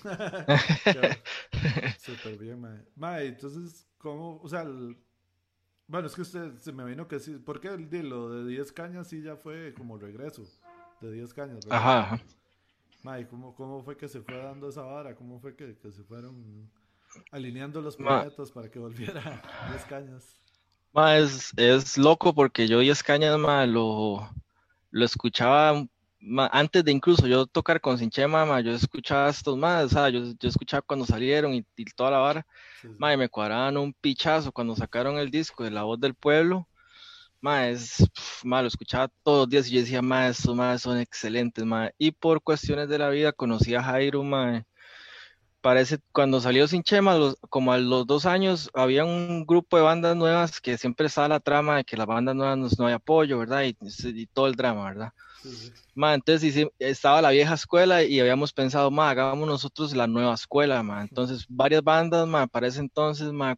Súper bien, ma. Ma, entonces, ¿cómo? O sea, el... bueno, es que usted se me vino que sí, porque el lo de diez cañas sí ya fue como regreso de diez cañas, ¿verdad? Ajá, ajá. Ma, ¿y cómo, cómo fue que se fue dando esa vara? ¿Cómo fue que, que se fueron alineando los planetas para que volviera diez cañas? Ma, es, es loco porque yo y Escaña, ma, lo, lo escuchaba, ma, antes de incluso yo tocar con Sinchema, ma, yo escuchaba estos más, o sea, yo, yo escuchaba cuando salieron y, y toda la vara, sí, sí. Ma, y me cuadraban un pichazo cuando sacaron el disco de La Voz del Pueblo, ma, es, pf, ma, lo escuchaba todos los días y yo decía, ma, estos ma, son excelentes, ma, y por cuestiones de la vida conocí a Jairo, ma, Parece, cuando salió Sinchema, los, como a los dos años, había un grupo de bandas nuevas que siempre estaba la trama de que las bandas nuevas no, no hay apoyo, ¿verdad? Y, y todo el drama, ¿verdad? Sí. Ma, entonces y, estaba la vieja escuela y habíamos pensado, ma, hagamos nosotros la nueva escuela, ma. Entonces, varias bandas, ma, para ese entonces, ma,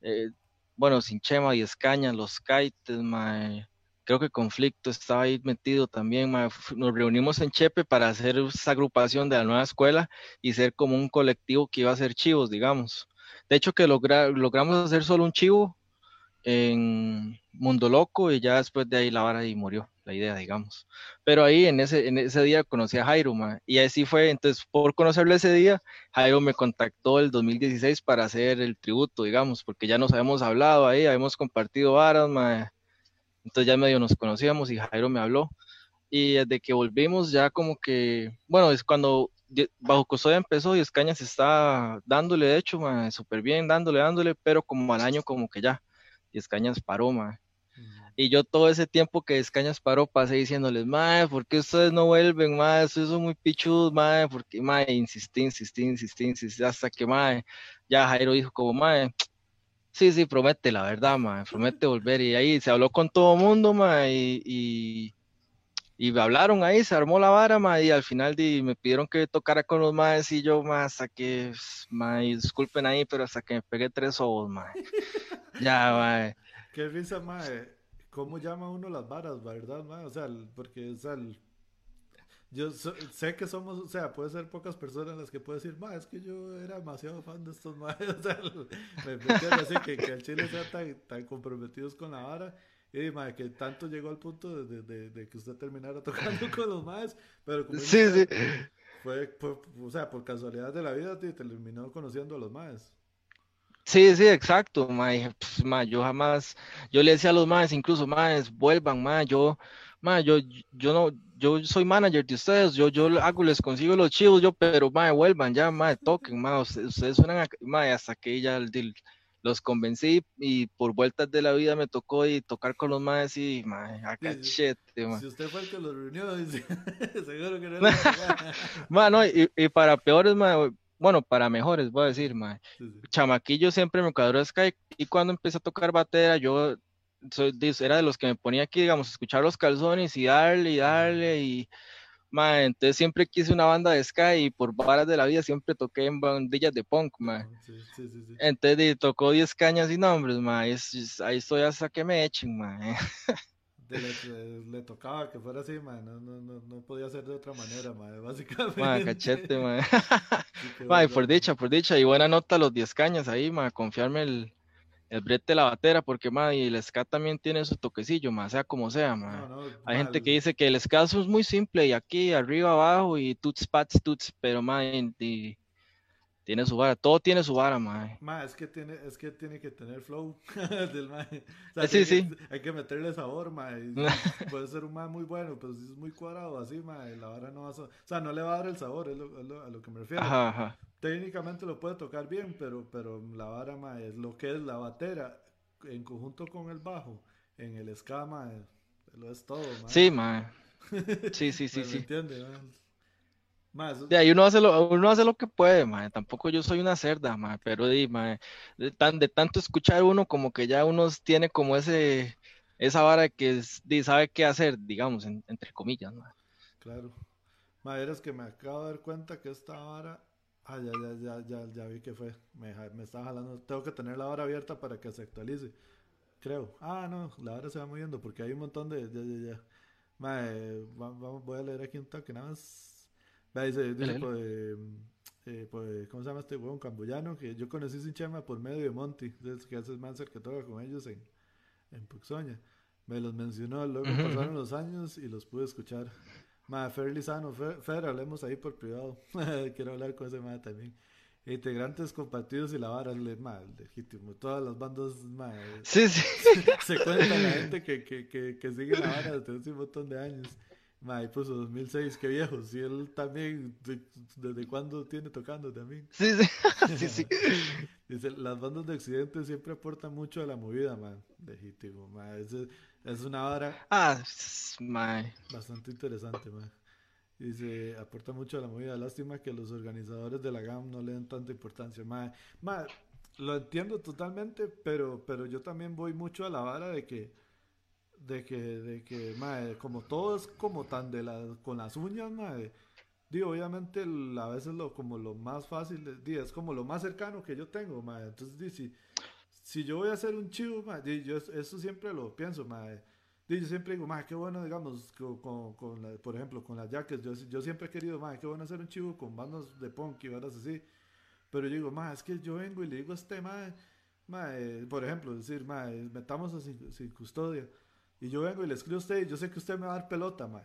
eh, bueno, Sinchema y Escaña, los Kites, ma, eh, creo que Conflicto estaba ahí metido también, ma. Nos reunimos en Chepe para hacer esa agrupación de la nueva escuela y ser como un colectivo que iba a hacer chivos, digamos. De hecho, que logra logramos hacer solo un chivo en Mundo Loco y ya después de ahí la vara y murió la idea, digamos. Pero ahí en ese, en ese día conocí a Jairo, ma, y así fue. Entonces, por conocerlo ese día, Jairo me contactó el dos mil dieciséis para hacer el tributo, digamos, porque ya nos habíamos hablado ahí, habíamos compartido varas, ma. Entonces ya medio nos conocíamos y Jairo me habló. Y desde que volvimos ya como que, bueno, es cuando Bajo Custodia empezó y Escaña se está dándole, de hecho, súper bien, dándole, dándole, pero como al año como que ya. Y Escañas paró, ma. Mm. Y yo todo ese tiempo que Escañas paró pasé diciéndoles, ma, ¿por qué ustedes no vuelven, ma? Ustedes son muy pichudos, ma, porque, ma, insistí, insistí, insistí, insistí, hasta que, ma, ya Jairo dijo como, ma, sí, sí, promete, la verdad, ma, promete volver. Y ahí se habló con todo el mundo, ma, y, y, y me hablaron ahí, se armó la vara, ma, y al final di, me pidieron que tocara con los maes y yo, ma, hasta que, ma, y disculpen ahí, pero hasta que me pegué tres ovos, ma. Ya, ma. Qué risa, ma, cómo llama uno las varas, ¿verdad, ma? O sea, porque, o sea, el... yo so, sé que somos, o sea, puede ser pocas personas las que puede decir, ma, es que yo era demasiado fan de estos maes, o sea, me parece que, que el Chile sea tan, tan comprometidos con la vara, y ma, que tanto llegó al punto de, de, de que usted terminara tocando con los maes, pero como sí, sí. Fue, por, o sea, por casualidad de la vida te terminó conociendo a los maes. Sí, sí, exacto, ma, y, pues, ma, yo jamás, yo le decía a los maes, incluso, maes, vuelvan, ma, yo... Ma, yo, yo no, yo soy manager de ustedes, yo, yo hago, les consigo los chivos, yo, pero, ma, vuelvan ya, ma, toquen, ma, ustedes, ustedes suenan, a, ma, hasta que ya los convencí y por vueltas de la vida me tocó y tocar con los maes y, ma, a cachete, ma. Si usted fue el que los reunió, seguro que no era. Ma, no, y, y para peores, ma, bueno, para mejores, voy a decir, ma, sí, sí. Chamaquillo siempre me cuadró Skype y cuando empecé a tocar batera, yo... era de los que me ponía aquí, digamos, escuchar los calzones y darle y darle y, ma, entonces siempre quise una banda de ska y por varas de la vida siempre toqué en bandillas de punk, ma. Sí, sí, sí, sí. Entonces tocó diez cañas y nombres, ma, y es, ahí estoy hasta que me echen, ma. Le, le tocaba que fuera así, ma, no, no, no, no podía ser de otra manera, ma, básicamente. Ma, cachete, ma. Sí, ma, y por dicha, por dicha, y buena nota los diez cañas ahí, ma, confiarme el... el brete de la batera, porque, ma, y el ska también tiene su toquecillo, ma, sea como sea, ma. No, no, hay mal. Gente que dice que el ska es muy simple, y aquí, arriba, abajo, y tuts, pats, tuts, pero, ma, y, y, tiene su vara, todo tiene su vara, ma. Ma, es que tiene, es que, tiene que tener flow del ma. O sea, sí, hay, sí. Que, hay que meterle sabor, ma, y, puede ser un ma muy bueno, pero si es muy cuadrado, así, ma, la vara no va a... So... O sea, no le va a dar el sabor, es lo, es lo, a lo que me refiero. Ajá, ajá. Técnicamente lo puede tocar bien, pero, pero la vara, ma, es lo que es la batera en conjunto con el bajo, en el ska, ma, lo es todo, ma. Sí, ma. Sí, sí, sí, sí. ¿Entiendes, ma? Ma, eso... de ahí uno hace lo, uno hace lo que puede, ma. Tampoco yo soy una cerda, ma, pero di, ma, de, tan, de tanto escuchar uno como que ya uno tiene como ese esa vara que es, di, sabe qué hacer, digamos, en, entre comillas, ma. Claro. Ma, eres que me acabo de dar cuenta que esta vara... Ah, ya, ya, ya, ya, ya vi que fue. Me, me estaba jalando. Tengo que tener la hora abierta para que se actualice. Creo. Ah, no, la hora se va moviendo porque hay un montón de... Ya, ya, ya. Mae, vamos, voy a leer aquí un toque nada más. Mae, dice, dice pues, eh, pues, ¿cómo se llama este huevón? Camboyano, que yo conocí Sinchema por medio de Monty, que hace más que toca con ellos en, en Puxoña. Me los mencionó, luego uh-huh. Pasaron los años y los pude escuchar. Ma, Fer Lizano, Fer, Fer, hablemos ahí por privado. Quiero hablar con ese ma también. Integrantes compartidos y la vara, ma, legítimo. Todas las bandas, ma, sí, sí. Se, se cuenta la gente que, que, que, que sigue la vara desde hace un montón de años. Ma, ahí puso dos mil seis, qué viejo. Y él también, de, ¿desde cuándo tiene tocando también? Sí, sí. Sí, sí. Dice, las bandas de Occidente siempre aportan mucho a la movida, ma. Legítimo, ma. Ese, es una vara ah, my. Bastante interesante, ma. y se aporta mucho a la movida. Lástima que los organizadores de la G A M no le den tanta importancia. Mae, mae, lo entiendo totalmente, pero, pero yo también voy mucho a la vara de que, de que, de que, mae, como todo es como tan de la, con las uñas, mae, di, obviamente el- a veces lo, como lo más fácil, de- di, es como lo más cercano que yo tengo, mae, entonces di, si, si yo voy a hacer un chivo, mae, di, yo es- eso siempre lo pienso, mae, di, yo siempre digo, mae, qué bueno, digamos, co- con, con la- por ejemplo, con las Jackets, yo, yo siempre he querido, mae, qué bueno hacer un chivo con bandas de punk y bandas así, pero yo digo, mae, es que yo vengo y le digo a este mae, mae, por ejemplo, decir, mae, metamos a sin, Sin Custodia. Y yo vengo y le escribo a usted y yo sé que usted me va a dar pelota, mae.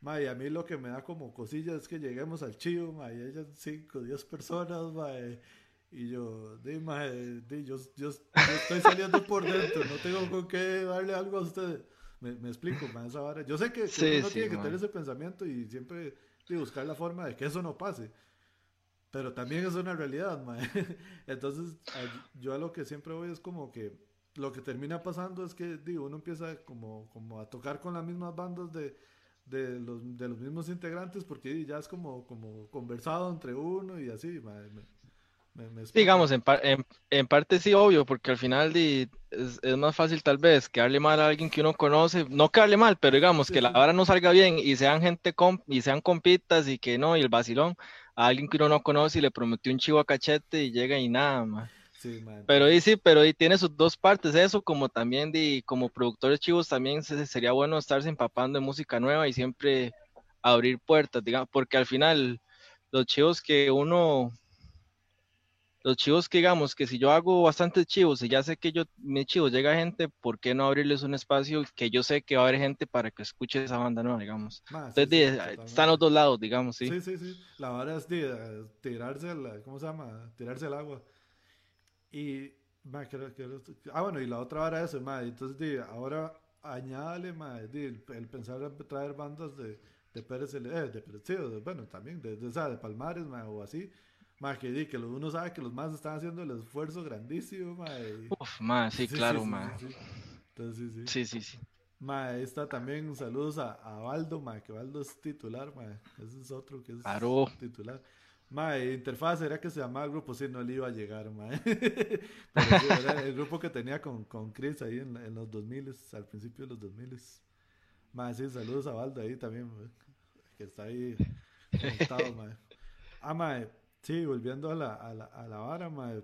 Mae, y a mí lo que me da como cosilla es que lleguemos al chivo, mae, y hayan cinco, diez personas, mae. Y yo, di, mae, di, yo, yo, yo estoy saliendo por dentro, no tengo con qué darle algo a ustedes. Me, me explico, mae, esa vara. Yo sé que, que uno Sí, no sí, tiene que tener man. ese pensamiento y siempre de buscar la forma de que eso no pase, pero también es una realidad, mae. Entonces, a- yo a lo que siempre voy es como que lo que termina pasando es que, digo, uno empieza como, como a tocar con las mismas bandas de, de, los, de los mismos integrantes porque di, ya es como, como conversado entre uno y así, mae. Me, me, me explico. Digamos, en, par- en, en parte sí, obvio, porque al final di, es, es más fácil tal vez que hable mal a alguien que uno conoce, no que hable mal, pero digamos Sí, que la sí. vara no salga bien y sean gente com- y sean compitas y que no, y el vacilón, a alguien que uno no conoce y le prometió un chivo a cachete y llega y nada más. Sí, mae, Pero entonces. ahí sí, pero ahí tiene sus dos partes, eso como también de, como productores chivos también se- sería bueno estarse empapando de música nueva y siempre abrir puertas, digamos, porque al final los chivos que uno, los chivos que digamos que si yo hago bastantes chivos y ya sé que yo, mis chivos llega gente, ¿por qué no abrirles un espacio que yo sé que va a haber gente para que escuche esa banda nueva, digamos? Mae, sí, Entonces sí, de- están los totalmente. dos lados, digamos, sí. Sí, sí, sí. La vara es de, eh, tirarse al, ¿cómo se llama? Tirarse al agua. Y, ma, creo- creo- ah, bueno, y la otra vara es eso, ma, entonces, di, ahora añádale, ma, di, el, el pensar en traer bandas de, de Pérez, Cele- eh, de Pérez, sí, de- bueno, también, de, de, o sea, de Palmares, ma, o así, ma, que, di, que lo- uno sabe que los más están haciendo el esfuerzo grandísimo, ma, y- Uf, más, sí, sí, sí, claro, sí, sí, más. sí, entonces, sí, sí. Sí, sí, sí. Ma, ahí está también, saludos a, a Baldo, ma, que Baldo es titular, ma, ese es otro que es Claro. titular. Ma, e Interfaz, era que se llamaba el grupo, si no le iba a llegar, ma. Pero sí, era el grupo que tenía con, con Chris ahí en, en los dos mil, al principio de los dos mil. Ma, sí, saludos a Baldo ahí también, ma, que está ahí conectado, ma. Ah, ma, sí, volviendo a la, a la, a la vara, ma,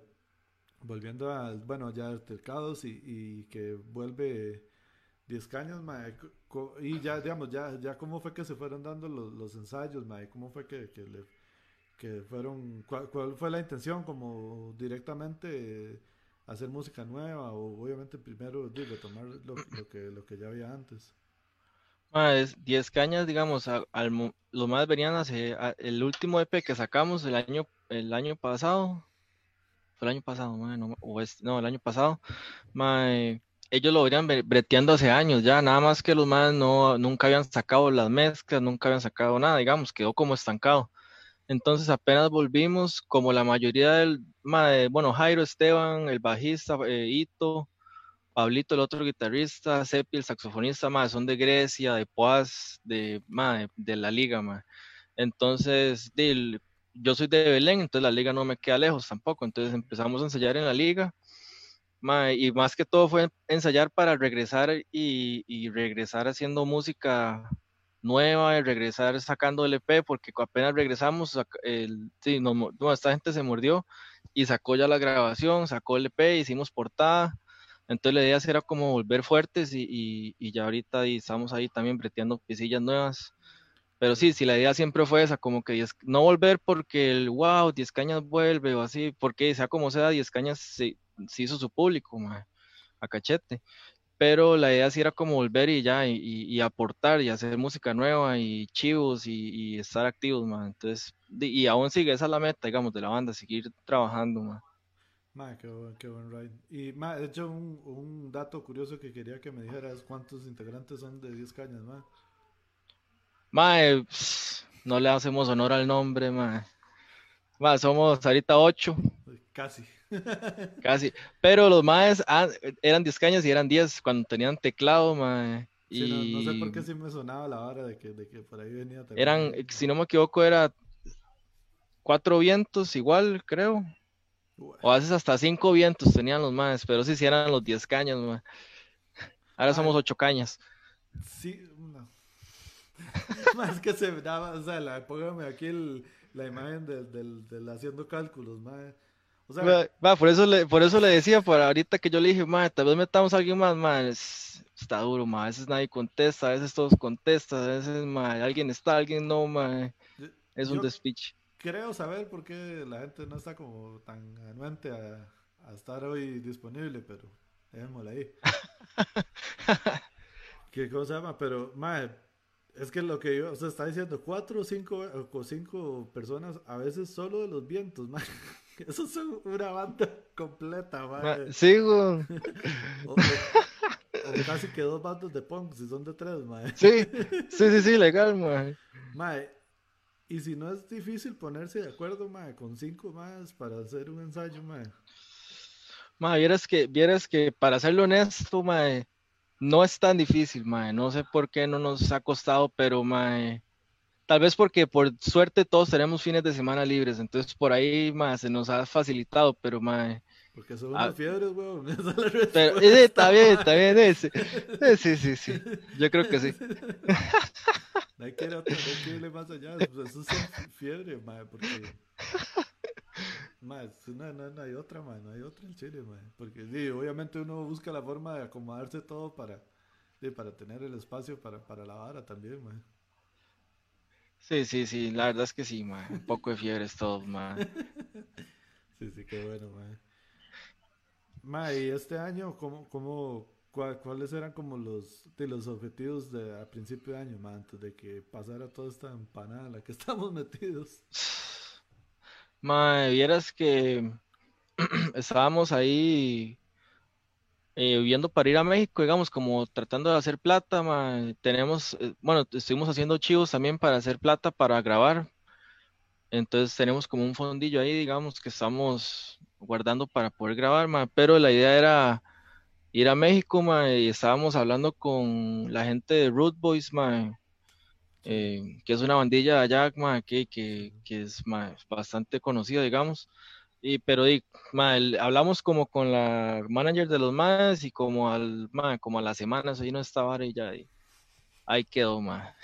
volviendo al, bueno, ya Altercados y, y que vuelve diez Caños, mae. co- co- Y ya, digamos, ya, ya cómo fue que se fueron dando los, los ensayos, mae. ¿Cómo fue que, que, le, que fueron, cuál, cuál fue la intención? ¿Como directamente eh, hacer música nueva? O obviamente primero, di, retomar lo, lo que, lo que ya había antes. Ma, es diez cañas, digamos, a- al, mo- lo más venían hace a- el último E P que sacamos el año, el año pasado, fue el año pasado, ma, no, o este- no, el año pasado, ma, eh, ellos lo venían bre- breteando hace años ya, nada más que los más no, nunca habían sacado las mezclas, nunca habían sacado nada, digamos, quedó como estancado. Entonces apenas volvimos, como la mayoría del, ma, de- bueno, Jairo, Esteban, el bajista, eh, Ito, Pablito, el otro guitarrista, Sepi, el saxofonista, más son de Grecia, de Poas, de, ma, de, de la liga, ma. Entonces, del- yo soy de Belén, entonces la liga no me queda lejos tampoco. Entonces empezamos a ensayar en la liga, ma, y más que todo fue ensayar para regresar y, y regresar haciendo música nueva y regresar sacando el E P, porque cu- apenas regresamos, sac- el, sí, nos mo- no, esta gente se mordió y sacó ya la grabación, sacó el E P, hicimos portada. Entonces la idea era como volver fuertes y, y- y ya ahorita y estamos ahí también breteando piecillas nuevas. Pero sí, Sí. sí, la idea siempre fue esa, como que diez no volver porque el wow, diez cañas vuelve o así, porque sea como sea, diez cañas se, se hizo su público, mae, a cachete. Pero la idea sí era como volver y ya, y, y- y aportar y hacer música nueva y chivos y, y estar activos, mae. Entonces, di- y aún sigue, esa es la meta, digamos, de la banda, seguir trabajando, mae. Mae, qué buen, qué buen ride. Y, mae, de hecho, un, un dato curioso que quería que me dijeras, ¿cuántos integrantes son de diez Cañas, mae? Mae, ps, no le hacemos honor al nombre, mae. Mae, somos ahorita ocho, Casi. casi. Pero los maes ah, eran diez cañas y eran diez cuando tenían teclado, mae. Sí, y... no, no sé por qué sí me sonaba la hora de que, de que por ahí venía. Eran, si no me equivoco, era cuatro vientos igual, creo. Bueno. O a veces hasta cinco vientos tenían los más, pero sí, sí eran los diez cañas, man. Ahora Ay. somos ocho cañas. Sí, no. Más que se daba, o sea, la, póngame aquí el, la imagen del, del, del haciendo cálculos, mae. O sea, ma, ma, por eso le, por eso le decía, por ahorita que yo le dije, mae, tal vez metamos a alguien más, mae, es, está duro, mae, a veces nadie contesta, a veces todos contestan, a veces, mae, alguien está, alguien no, mae, es un despiche. Creo saber por qué la gente no está como tan anuente a, a estar hoy disponible, pero dejémosla ahí. ¿Qué cosa, mae? Pero, mae... Es que lo que yo, o sea, está diciendo, cuatro o cinco, o cinco personas, a veces solo de los vientos, man. Eso es una banda completa, man. Sí, güey. O, o, o casi que dos bandas de punk, si son de tres, man. Sí, sí, sí, sí, legal, man. Man, y si no es difícil ponerse de acuerdo, man, con cinco más para hacer un ensayo, man. Man, vieras que, vieras que, para serlo honesto, man... No es tan difícil, mae, no sé por qué no nos ha costado, pero mae, tal vez porque por suerte todos tenemos fines de semana libres, entonces por ahí, mae, se nos ha facilitado, pero mae... Porque son unas a... fiebres, weón, esa es la respuesta. Sí, está bien, está bien, sí, sí, sí, sí, yo creo que sí. No hay que ir, otra, no hay que irle más allá, pues eso es fiebre, mae, porque... Mae, no, no, no hay otra, mae, no hay otra en Chile, mae, porque sí, obviamente uno busca la forma de acomodarse todo para, sí, para tener el espacio para, para la vara también, mae. Sí, sí, sí, la verdad es que sí, mae, un poco de fiebre es todo, mae. Sí, sí, qué bueno, mae. Mae, y este año, ¿cómo, cómo, cua, cuáles eran como los, de los objetivos de, a principio de año, mae, antes de que pasara toda esta empanada en la que estamos metidos? Mae, vieras que estábamos ahí eh, viendo para ir a México, digamos, como tratando de hacer plata, mae. Tenemos, eh, bueno, estuvimos haciendo chivos también para hacer plata, para grabar. Entonces tenemos como un fondillo ahí, digamos, que estamos guardando para poder grabar, mae. Pero la idea era ir a México, mae, y estábamos hablando con la gente de Root Boys, mae. Eh, que es una bandilla allá, ma, que, que, que es, ma, bastante conocida, digamos, y, pero y, ma, el, hablamos como con la manager de los más y como al ma, como a las semanas ahí no estaba y ya y, ahí quedó, ma.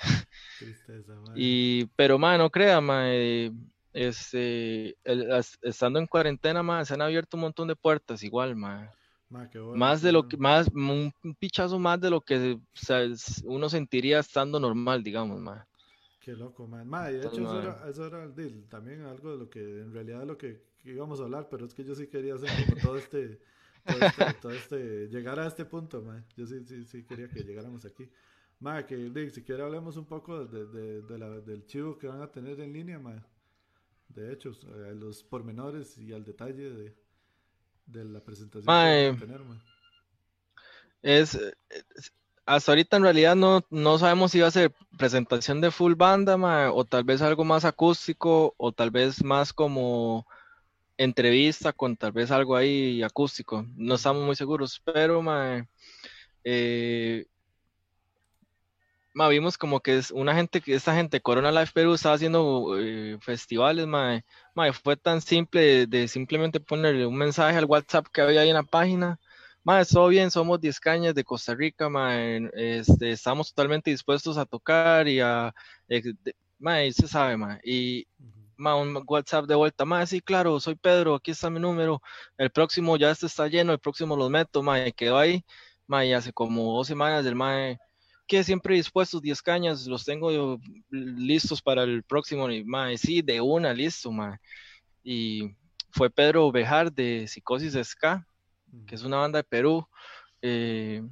Tristeza, ma. Y pero ma, no crea, ma, eh, este, el, as, estando en cuarentena, ma, se han abierto un montón de puertas igual, ma. Ma, qué bueno, más de lo que, más, un pichazo más de lo que, o sea, uno sentiría estando normal, digamos, ma. Qué loco, ma. Ma, y de Entonces, hecho, ma. Eso, era, eso era el deal, también algo de lo que, en realidad, de lo que, que íbamos a hablar, pero es que yo sí quería hacer como todo este, todo este, todo este, llegar a este punto, ma. Yo sí, sí, sí quería que llegáramos aquí. Ma, que, Dick, si quiere hablemos un poco de, de, de la, del chivo que van a tener en línea, ma. De hecho, eh, los pormenores y al detalle de... de la presentación, mae, que tener, mae. Es, es hasta ahorita en realidad no, no sabemos si va a ser presentación de full banda, mae, o tal vez algo más acústico, o tal vez más como entrevista con tal vez algo ahí acústico. No estamos muy seguros, pero mae, eh, mae, vimos como que es una gente, esta gente, Corona Live Perú, estaba haciendo eh, festivales, mae. Mae, fue tan simple de, de simplemente ponerle un mensaje al WhatsApp que había ahí en la página. Mae, todo bien, somos diez cañas de Costa Rica, mae, este, estamos totalmente dispuestos a tocar y a... Eh, de, mae, se sabe, mae. Y mae, un WhatsApp de vuelta, mae, sí, claro, soy Pedro, aquí está mi número, el próximo ya este está lleno, el próximo los meto, mae, quedó ahí. Mae, hace como dos semanas el mae, que siempre dispuestos, diez cañas, los tengo yo listos para el próximo, y, mae, sí, de una, listo, mae. Y fue Pedro Bejar de Psicosis Ska, que es una banda de Perú. Eh,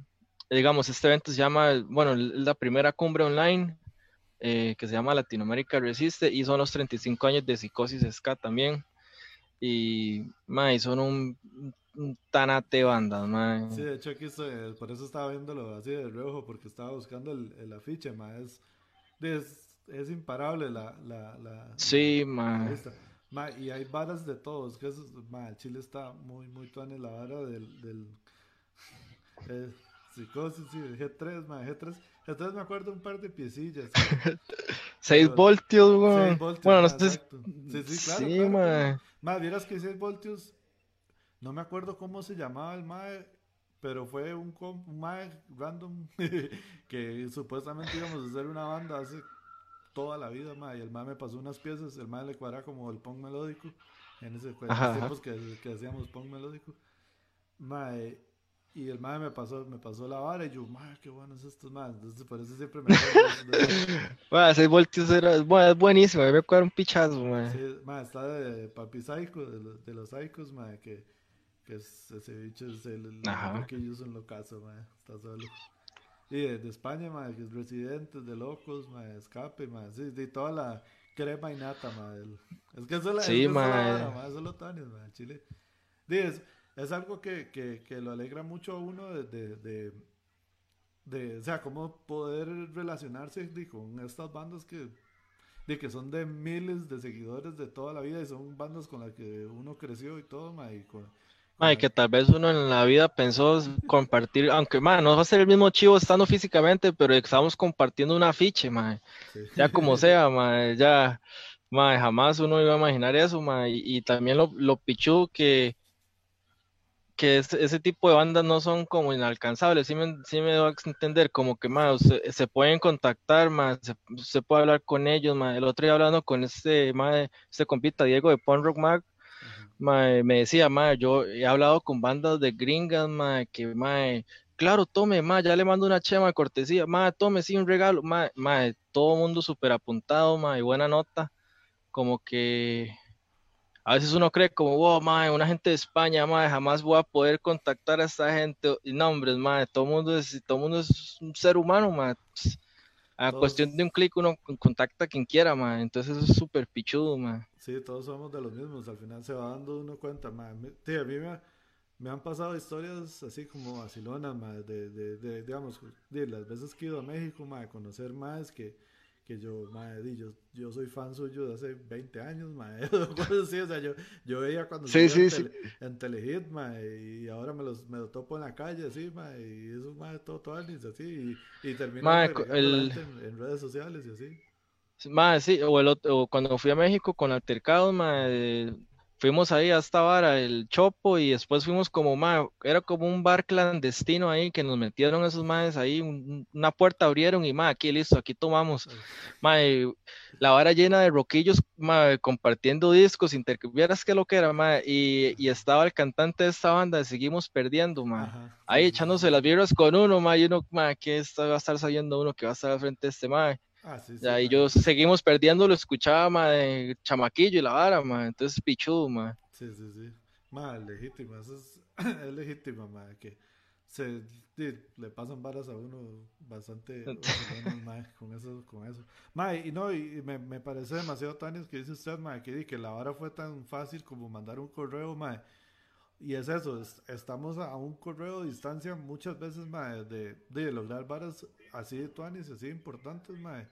digamos, este evento se llama, bueno, la primera cumbre online, eh, que se llama Latinoamérica Resiste, y son los treinta y cinco años de Psicosis Ska también. Y, mae, son un... tanate bandas, mae. Sí, de hecho aquí estoy, por eso estaba viéndolo así de reojo, porque estaba buscando el, el afiche, mae. Es, es, es imparable la, la, la sí, mae. Y hay varas de todos, que es, mae, Chile está muy, muy tuane la vara del, del eh, y cosas así, G tres, ma, G tres. G tres me acuerdo un par de piecillas. Seis Voltios, güey. Bueno, ma, no sé. Sí, sí, claro. Sí, claro, ma. Claro. Ma, vieras que Seis Voltios, no me acuerdo cómo se llamaba el mae, pero fue un, com, un mae random que supuestamente íbamos a hacer una banda hace toda la vida, mae, y el mae me pasó unas piezas, el mae le cuadra como el punk melódico, en ese tiempos que, que hacíamos punk melódico, mae, y el mae me pasó, me pasó la vara y yo, mae, qué bueno es esto, mae, entonces por eso siempre me mae, Seis Voltios era, bueno, es buenísimo, me acuerdo un pichazo, mae. Sí, mae, está de Papi Psycho, de los, de los Psychos, mae, que... que es ese bicho es el que ellos son locazo, ma, está solo. Y de, de España, ma, que es Residentes, de Locos, ma, Escape, ma, sí, de toda la crema y nata, ma, el, es que eso la, sí, es la ma, eso lo tanes, ma, Chile. Sí, es, es algo que, que, que lo alegra mucho a uno de, de, de, de o sea, cómo poder relacionarse de, con estas bandas que, de que son de miles de seguidores de toda la vida y son bandas con las que uno creció y todo, ma, y con... Ay, que tal vez uno en la vida pensó compartir, aunque man, no va a ser el mismo Chivo estando físicamente, pero estamos compartiendo un afiche, man. Sí. Ya como sea, man, ya, man, jamás uno iba a imaginar eso, man. Y, y también lo, lo pichú que, que es, ese tipo de bandas no son como inalcanzables, sí me, sí me va a entender, como que man, se, se pueden contactar, man, se, se puede hablar con ellos, man. El otro día hablando con este, man, este compita Diego de Punk Rock Mag, mae, me decía, mae, yo he hablado con bandas de gringas, mae, que, mae, claro, tome, mae, ya le mando una chema de cortesía, mae, tome, sí, un regalo, mae, mae, todo mundo súper apuntado, mae, buena nota, como que a veces uno cree como, wow, mae, una gente de España, mae, jamás voy a poder contactar a esta gente, y no, hombre, mae, todo mundo es, todo mundo es un ser humano, mae, a todos, cuestión de un clic uno contacta a quien quiera, ma, entonces eso es súper pichudo, ma. Sí, todos somos de los mismos, al final se va dando uno cuenta, ma. Sí, a mí me, ha, me han pasado historias así como vacilonas, ma, de, de, de digamos, de las veces que he ido a México, ma, de conocer más que, que yo, ma, de, yo, yo soy fan suyo de hace veinte años, ma, sí, o sea, yo, yo veía cuando sí, sí, en, sí. Tele, en Telehit, ma, y ahora me los, me los topo en la calle, así, ma, y eso, ma, todo, todo así, y, y termino el... en, en redes sociales y así. Ma, sí, o, el, o cuando fui a México con Altercados, ma, eh, fuimos ahí a esta vara, el Chopo, y después fuimos como, ma, era como un bar clandestino ahí, que nos metieron esos maes ahí, un, una puerta abrieron y, ma, aquí listo, aquí tomamos, ma, y la vara llena de roquillos, ma, compartiendo discos, intercambiaras que lo que era, ma, y, y estaba el cantante de esta banda, y seguimos perdiendo, ma, ajá, ahí echándose las birras con uno, ma, y uno, ma, que va a estar sabiendo uno que va a estar al frente de este, ma. Ah, sí, sí, ya, y yo seguimos perdiendo, lo escuchaba, ma, de chamaquillo y la vara, ma, entonces pichudo, ma. Sí, sí, sí, ma, legítima, eso es, es legítima, ma, que se le pasan varas a uno bastante, menos, ma, con eso, con eso. Ma, y no, y me, me parece demasiado tan que dice usted, ma, que, que la vara fue tan fácil como mandar un correo, ma, y es eso, es, estamos a, a un correo de distancia muchas veces, ma, de, de lograr varas así de tuanis, así de importantes, ma.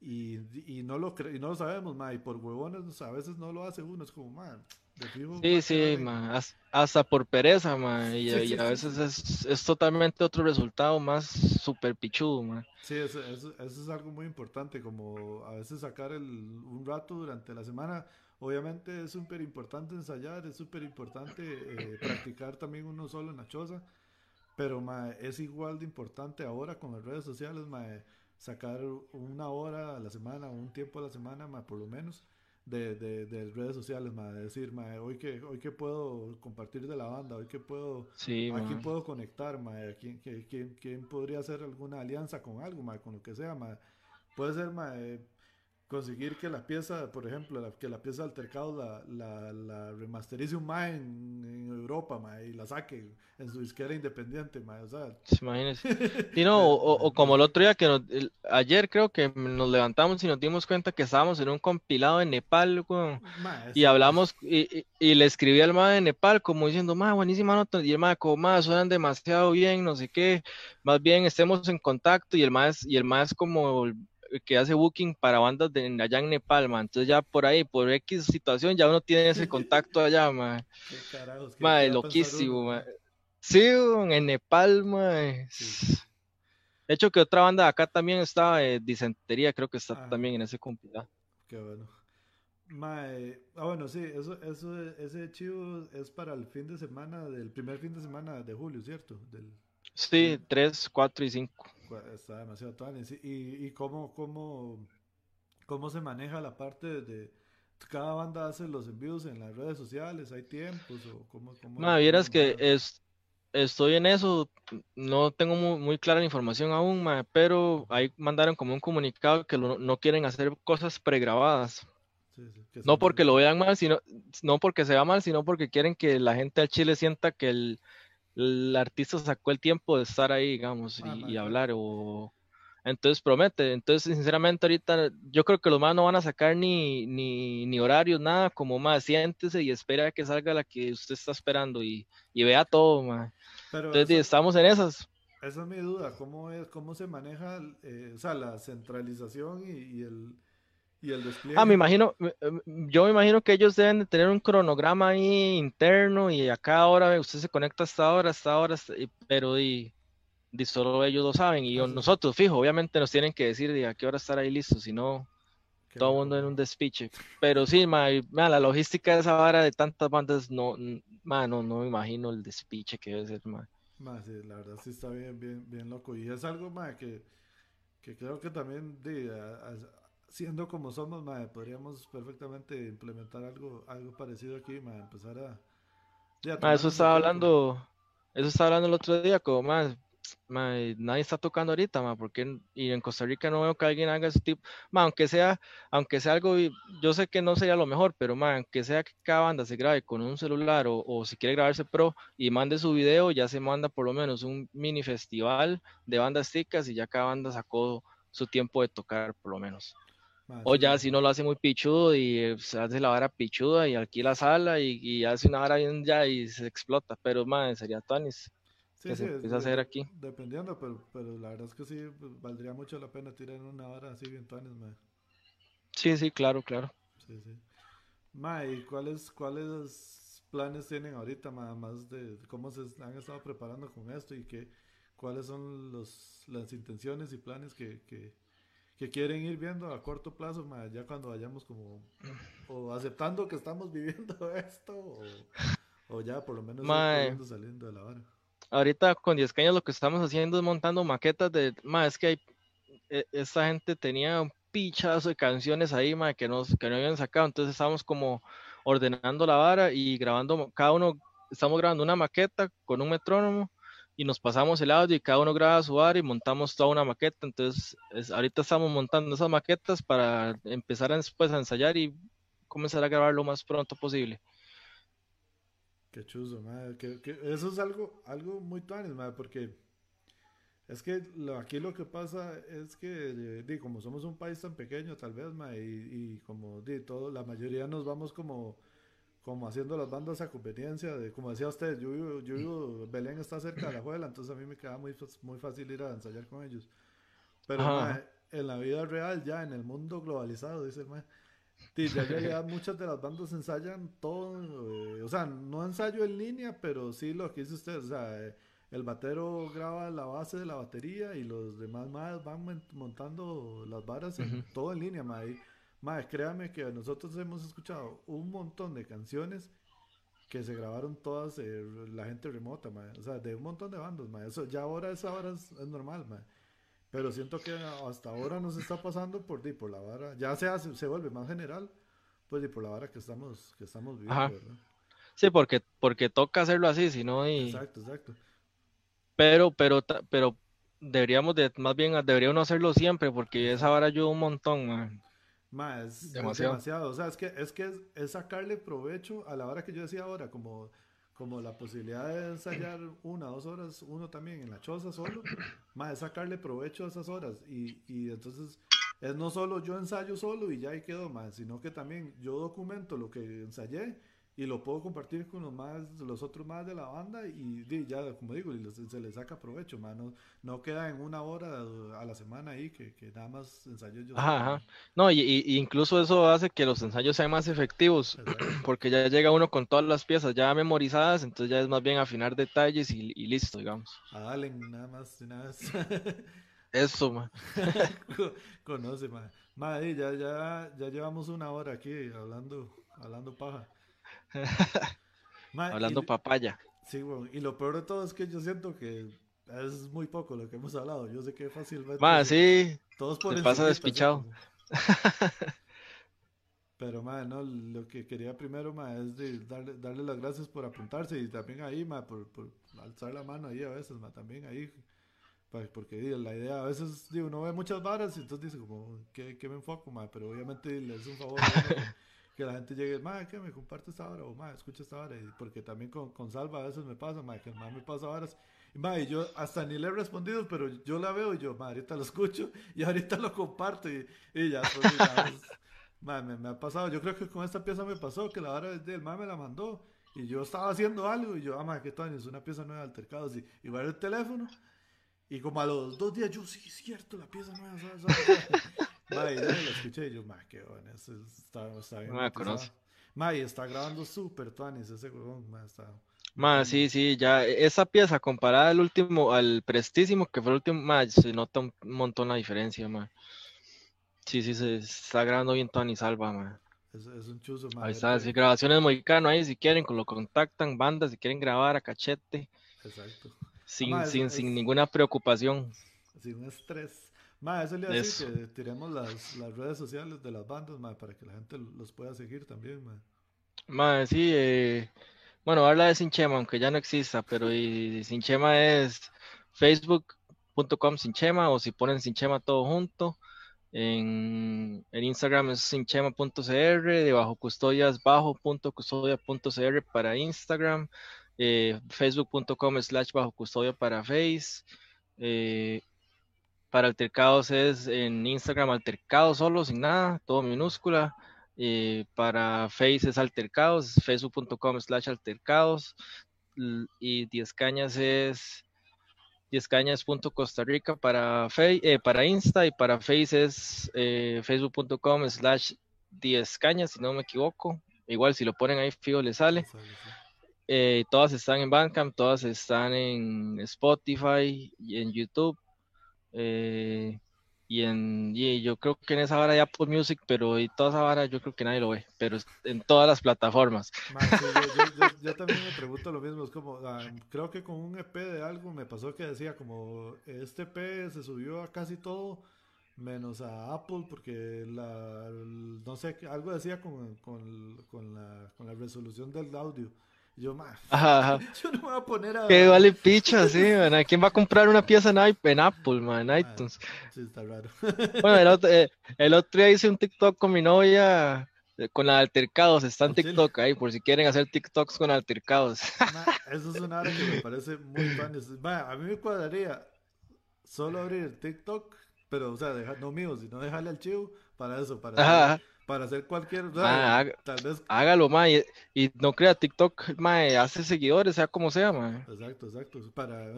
Y, y, no lo cre- y no lo sabemos, ma, y por huevones a veces no lo hace uno, es como, ma, de fijo. Sí, ma, sí, ma, hasta por pereza, ma, y, sí, y sí, a veces sí. es, es totalmente otro resultado más super pichudo, ma. Sí, eso, eso, eso es algo muy importante, como a veces sacar el, un rato durante la semana, obviamente es súper importante ensayar, es súper importante eh, practicar también uno solo en la choza, pero, ma, es igual de importante ahora con las redes sociales, ma, sacar una hora a la semana, un tiempo a la semana, ma, por lo menos, de, de, de redes sociales, ma, de decir, ma, hoy que, hoy que puedo compartir de la banda, hoy que puedo, sí, a quién puedo conectar, ma, a quién, que, quién, quién podría hacer alguna alianza con algo, ma, con lo que sea, ma, puede ser, ma, eh, conseguir que la pieza, por ejemplo, la, que la pieza de Altercado la, la, la remasterice un mae en, en Europa, mae, y la saque en su disquera independiente, mae, o sea... Imagínese. Y no, o, o como el otro día que nos, el, ayer creo que nos levantamos y nos dimos cuenta que estábamos en un compilado en Nepal, con, mae, y hablamos, y, y, y le escribí al mae de Nepal como diciendo, mae, buenísima nota, y el mae como, mae, suenan demasiado bien, no sé qué, más bien estemos en contacto, y el mae es, y el mae es como... que hace booking para bandas de allá en Nepal, man. Entonces ya por ahí, por X situación, ya uno tiene ese contacto allá, man. Qué carajos, qué man, loquísimo, man. Sí, en Nepal, mae. Sí. De hecho, que otra banda acá también estaba, eh, Disentería, creo que está ah, también en ese compilado. Qué bueno. Mae, ah, bueno, sí, eso, eso, ese chivo es para el fin de semana, del primer fin de semana de julio, ¿cierto? Del... Sí, tres, cuatro y cinco. Está demasiado tan. ¿Y, y cómo, cómo, cómo se maneja la parte de... cada banda hace los envíos en las redes sociales? ¿Hay tiempos? ¿O cómo, cómo ma, vieras que es, estoy en eso, no tengo muy, muy clara la información aún, ma, pero ahí mandaron como un comunicado que lo, no quieren hacer cosas pregrabadas. Sí, sí, no porque bien. Lo vean mal, sino no porque se vea mal, sino porque quieren que la gente al Chile sienta que el, el artista sacó el tiempo de estar ahí, digamos, ah, y, y hablar o... Entonces promete, entonces sinceramente ahorita yo creo que los más no van a sacar ni, ni, ni horarios, nada, como más siéntese y espera a que salga la que usted está esperando y, y vea todo, ma. Pero entonces esa, estamos en esas. Esa es mi duda, ¿cómo es, cómo se maneja eh, o sea, la centralización y, y, el, y el despliegue? Ah, me imagino, yo me imagino que ellos deben de tener un cronograma ahí interno y a cada hora usted se conecta hasta ahora, hasta ahora, pero y... solo ellos lo saben y así. Nosotros, fijo, obviamente nos tienen que decir de a qué hora estar ahí listo, si no todo el mundo en un despiche, pero sí, ma, ma, la logística de esa vara de tantas bandas, no, ma, no, no me imagino el despiche que debe ser, ma. Ma, sí, la verdad sí está bien, bien, bien loco y es algo, ma, que, que creo que también de, a, a, siendo como somos, ma, podríamos perfectamente implementar algo, algo parecido aquí, ma, empezar a, de, a ma, eso estaba hablando tiempo. Eso estaba hablando el otro día, como más ma, nadie está tocando ahorita, ma, porque y en Costa Rica no veo que alguien haga ese tipo, ma, aunque sea, aunque sea algo, yo sé que no sería lo mejor, pero ma, aunque sea que cada banda se grabe con un celular o, o si quiere grabarse pro y mande su video, ya se manda por lo menos un mini festival de bandas ticas y ya cada banda sacó su tiempo de tocar por lo menos. Madre. O ya si no lo hace muy pichudo y eh, se hace la vara pichuda y alquila sala y, y hace una vara bien ya y se explota, pero ma, sería tuanis. Sí, que sí, se empieza a hacer aquí. Dependiendo, pero, pero la verdad es que sí, valdría mucho la pena tirar una vara así bien tuanes, mae. Sí, sí, claro, claro. Sí, sí. Mae, ¿y cuáles, cuáles planes tienen ahorita, mae? Más de cómo se han estado preparando con esto y qué, cuáles son los, las intenciones y planes que, que, que quieren ir viendo a corto plazo, mae, ya cuando vayamos como o aceptando que estamos viviendo esto o, o ya por lo menos saliendo de la vara. Ahorita con diez caños lo que estamos haciendo es montando maquetas de, ma, es que hay, esta gente tenía un pichazo de canciones ahí, ma, que, nos, que no habían sacado, entonces estábamos como ordenando la vara y grabando, cada uno, estamos grabando una maqueta con un metrónomo y nos pasamos el audio y cada uno graba su vara y montamos toda una maqueta, entonces es, ahorita estamos montando esas maquetas para empezar a, después a ensayar y comenzar a grabar lo más pronto posible. Qué chuzo, madre, que, que eso es algo, algo muy tuanis, madre, porque es que lo, aquí lo que pasa es que, di, como somos un país tan pequeño, tal vez, madre, y, y como, di, todo, la mayoría nos vamos como, como haciendo las bandas a conveniencia, de, como decía usted, yo vivo, yo vivo, Belén está cerca de la abuela, entonces a mí me queda muy, muy fácil ir a ensayar con ellos, pero, madre, en la vida real, ya, en el mundo globalizado, dice el madre, sí, ya, ya, ya muchas de las bandas ensayan todo, eh, o sea, no ensayo en línea, pero sí lo que dice usted, o sea, eh, el batero graba la base de la batería y los demás más van montando las varas, en, uh-huh. todo en línea, madre. Madre, créame que nosotros hemos escuchado un montón de canciones que se grabaron todas eh, la gente remota, madre, o sea, de un montón de bandas, madre, eso ya ahora esa hora es, es normal, madre. Pero siento que hasta ahora nos está pasando por, di, por la vara, ya se hace, se vuelve más general, pues di, por la vara que estamos, que estamos viviendo, ajá. ¿Verdad? Sí, porque, porque toca hacerlo así, si no y... Exacto, exacto. Pero, pero, pero deberíamos de, más bien debería uno hacerlo siempre, porque esa vara ayuda un montón, man. Ma, es demasiado. demasiado. O sea, es que, es que es, es sacarle provecho a la vara que yo decía ahora, como... como la posibilidad de ensayar una o dos horas, uno también en la choza solo, más es sacarle provecho a esas horas, y, y entonces es no solo yo ensayo solo y ya ahí quedo, más, sino que también yo documento lo que ensayé y lo puedo compartir con los más, los otros más de la banda y, y ya, como digo, y los, se le saca provecho, más, no, no queda en una hora a la semana ahí, que, que nada más ensayos yo. Ajá, ajá. No, y, y incluso eso hace que los ensayos sean más efectivos, exacto, porque ya llega uno con todas las piezas ya memorizadas, entonces ya es más bien afinar detalles y, y listo, digamos. Ah, dale, nada más, nada más. Eso, man. Conoce, man. Madre, ya, ya, ya llevamos una hora aquí hablando, hablando paja. Man, hablando y, papaya. Sí, bueno, y lo peor de todo es que yo siento que es muy poco lo que hemos hablado. Yo sé que fácilmente... Man, sí. Todos por el pasa despichado. Pero, man, no, lo que quería primero, man, es de darle, darle las gracias por apuntarse y también ahí, man, por, por alzar la mano ahí a veces, man, también ahí... Porque la idea, a veces digo, uno ve muchas varas y entonces dice como, ¿qué, qué me enfoco, ma? Pero obviamente le es un favor que la gente llegue, ma, que me comparte esta vara, o ma, escucha esta vara, y porque también con, con Salva a veces me pasa, ma, que el ma me pasa varas, y ma, y yo hasta ni le he respondido, pero yo la veo y yo, ma, ahorita lo escucho y ahorita lo comparto y, y ya, pues, y ya es, ma, me, me ha pasado, yo creo que con esta pieza me pasó, que la vara del ma me la mandó, y yo estaba haciendo algo, y yo, ah, ma, que tal, es una pieza nueva de Altercados, y, y va el teléfono, y como a los dos días yo, sí, es cierto, la pieza nueva, ¿sabes? Mae, yo la escuché y yo, mae, qué bueno, eso está, está bien. No me conoce. Mae, está grabando súper tuanis ese huevón, mae, está... Mae, sí, sí, ya, esa pieza comparada al último, al prestísimo, que fue el último, mae, se nota un montón la diferencia, mae. Sí, sí, se está grabando bien tuanis Salva, mae. Es, es un chuzo, mae. Ahí está, sí, grabaciones Mohicano, ahí si quieren, lo contactan, bandas, si quieren grabar a cachete. Exacto. Sin, ah, ma, sin, es, sin ninguna preocupación. Sin estrés. Ma, eso le iba a decir, que tiremos las, las redes sociales de las bandas, ma, para que la gente los pueda seguir también, ma. Ma, sí, eh, bueno, habla de Sinchema, aunque ya no exista, pero y, y Sinchema es facebook punto com Sinchema, o si ponen Sinchema todo junto. En, en Instagram es sinchema punto c r, de Bajo Custodia es bajo punto custodia punto c r para Instagram. Eh, facebook punto com slash bajo custodia para Face, eh, para Altercados es en Instagram Altercados solo, sin nada, todo minúscula, eh, para Face es Altercados, facebook punto com slash Altercados, y diez cañas es diez cañas punto costa rica para, Fe, eh, para Insta, y para Face es eh, facebook punto com slash diez cañas, si no me equivoco, igual si lo ponen ahí fijo le sale. Eh, todas están en Bandcamp, todas están en Spotify y en YouTube, eh, y en y yo creo que en esa vara de Apple Music, pero y toda esa vara yo creo que nadie lo ve, pero en todas las plataformas. Man, sí, yo, yo, yo, yo también me pregunto lo mismo, es como, ah, creo que con un E P de algo me pasó que decía como, este E P se subió a casi todo, menos a Apple, porque la, no sé, algo decía con, con, con, la, con la resolución del audio. Yo, ma, ajá, yo no me voy a poner a... Que vale picha, sí, man. ¿Quién va a comprar una pieza en, en Apple, man, en iTunes? Sí, está raro. Bueno, el otro, eh, el otro día hice un TikTok con mi novia, eh, con la Altercados, está en TikTok Chile, ahí, por si quieren hacer TikToks con Altercados. Ma, eso es una hora que me parece muy fan. A mí me cuadraría solo abrir TikTok, pero, o sea, dejar, no mío, sino dejarle al chivo para eso, para... Ajá, ajá. Para hacer cualquier... Man, haga, tal vez... Hágalo, ma, y, y no crea TikTok, ma, hace seguidores, sea como sea, ma. Exacto, exacto. Para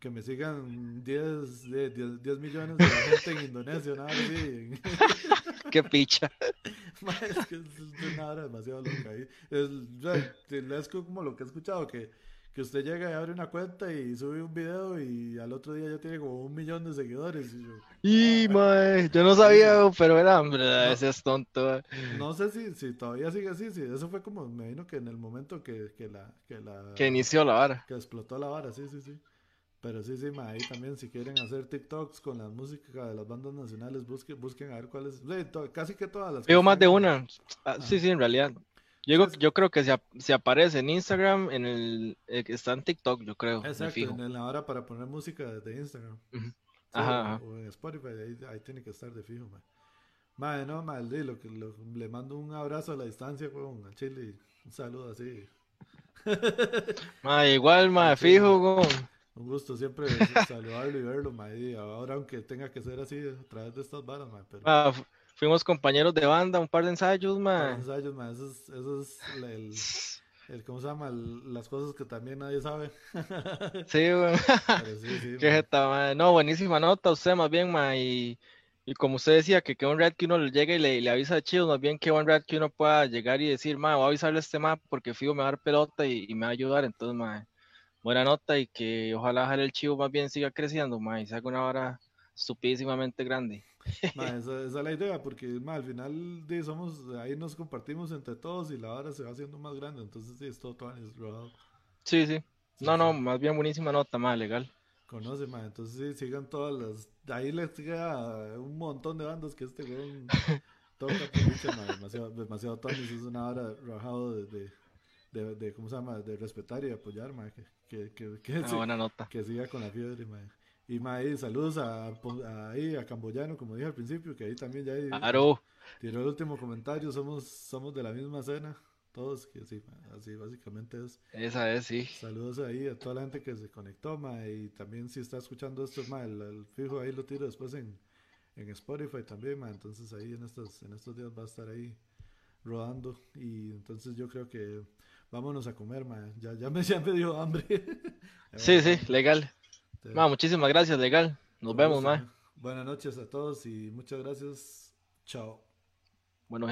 que me sigan diez, diez, diez millones de gente en Indonesia, nada así. Qué picha. Ma, es que es una hora demasiado loca ahí. Es como lo que he escuchado, que, que usted llega y abre una cuenta y sube un video y al otro día ya tiene como un millón de seguidores. Y yo... Y, mae, yo no sabía, pero era, hombre, ese es tonto. No sé si, si todavía sigue así, si eso fue como, me imagino que en el momento que, que la... Que la que inició la vara. Que explotó la vara, sí, sí, sí. Pero sí, sí, mae, ahí también si quieren hacer TikToks con la música de las bandas nacionales, busquen, busquen a ver cuáles... Casi que todas las... Veo más de una. Ah, ah. Sí, sí, en realidad. Yo, yo creo que se, se aparece en Instagram, en el, está en TikTok, yo creo. Exacto, en la hora para poner música de Instagram. Uh-huh. Sí, ajá, o, o en Spotify, ahí, ahí tiene que estar de fijo, man. Madre, no, madre, lo, lo, le mando un abrazo a la distancia, weón, a Chile, un saludo así. Madre, igual, madre, fijo, weón. Un gusto siempre saludarlo y verlo, madre, ahora aunque tenga que ser así, a través de estas varas, madre, pero... Ah, fuimos compañeros de banda, un par de ensayos, man. Ensayos, man, eso es, eso es el, el ¿cómo se llama? El, las cosas que también nadie sabe. Sí, güey. Sí, sí, qué jeta, mae. No, buenísima nota usted, más bien, mae. Y, y como usted decía, que qué buen red que uno le llegue y le, le avisa a Chivo, más bien qué buen red que uno pueda llegar y decir, mae, voy a avisarle a este mae porque fijo me va a dar pelota y, y me va a ayudar. Entonces, mae, buena nota y que ojalá, ojalá el Chivo más bien siga creciendo, mae, y se haga una vara estupidísimamente grande. Ma, esa, esa es la idea, porque ma, al final de, somos, ahí nos compartimos entre todos y la hora se va haciendo más grande, entonces sí, es todo tan rodado. Sí, sí, sí, no, sí. No, más bien buenísima nota, más legal. Conoce, ma, entonces sí, sigan todas las, ahí les queda un montón de bandas que este güey toca, mucho, ma, demasiado, demasiado tonis, es una hora rajado de, de, de, de, ¿cómo se llama?, de respetar y de apoyar, ma, que, que, que, que, ah, sí, buena nota. Que siga con la fiebre, ma. Y mae, saludos a, a, a Camboyano, como dije al principio, que ahí también ya hay, claro. Tiró el último comentario, somos somos de la misma cena, todos, que sí, mae, así básicamente es. Esa es, sí. Saludos ahí a toda la gente que se conectó, mae, y también si está escuchando esto, mae, el, el fijo ahí lo tiro después en, en Spotify también, mae, entonces ahí en estos, en estos días va a estar ahí rodando, y entonces yo creo que vámonos a comer, mae, ya, ya, me, ya me dio hambre. Sí, sí, legal. Te... Ma, muchísimas gracias, legal. Nos, Nos vemos, vemos, ma. Buenas noches a todos y muchas gracias. Chao.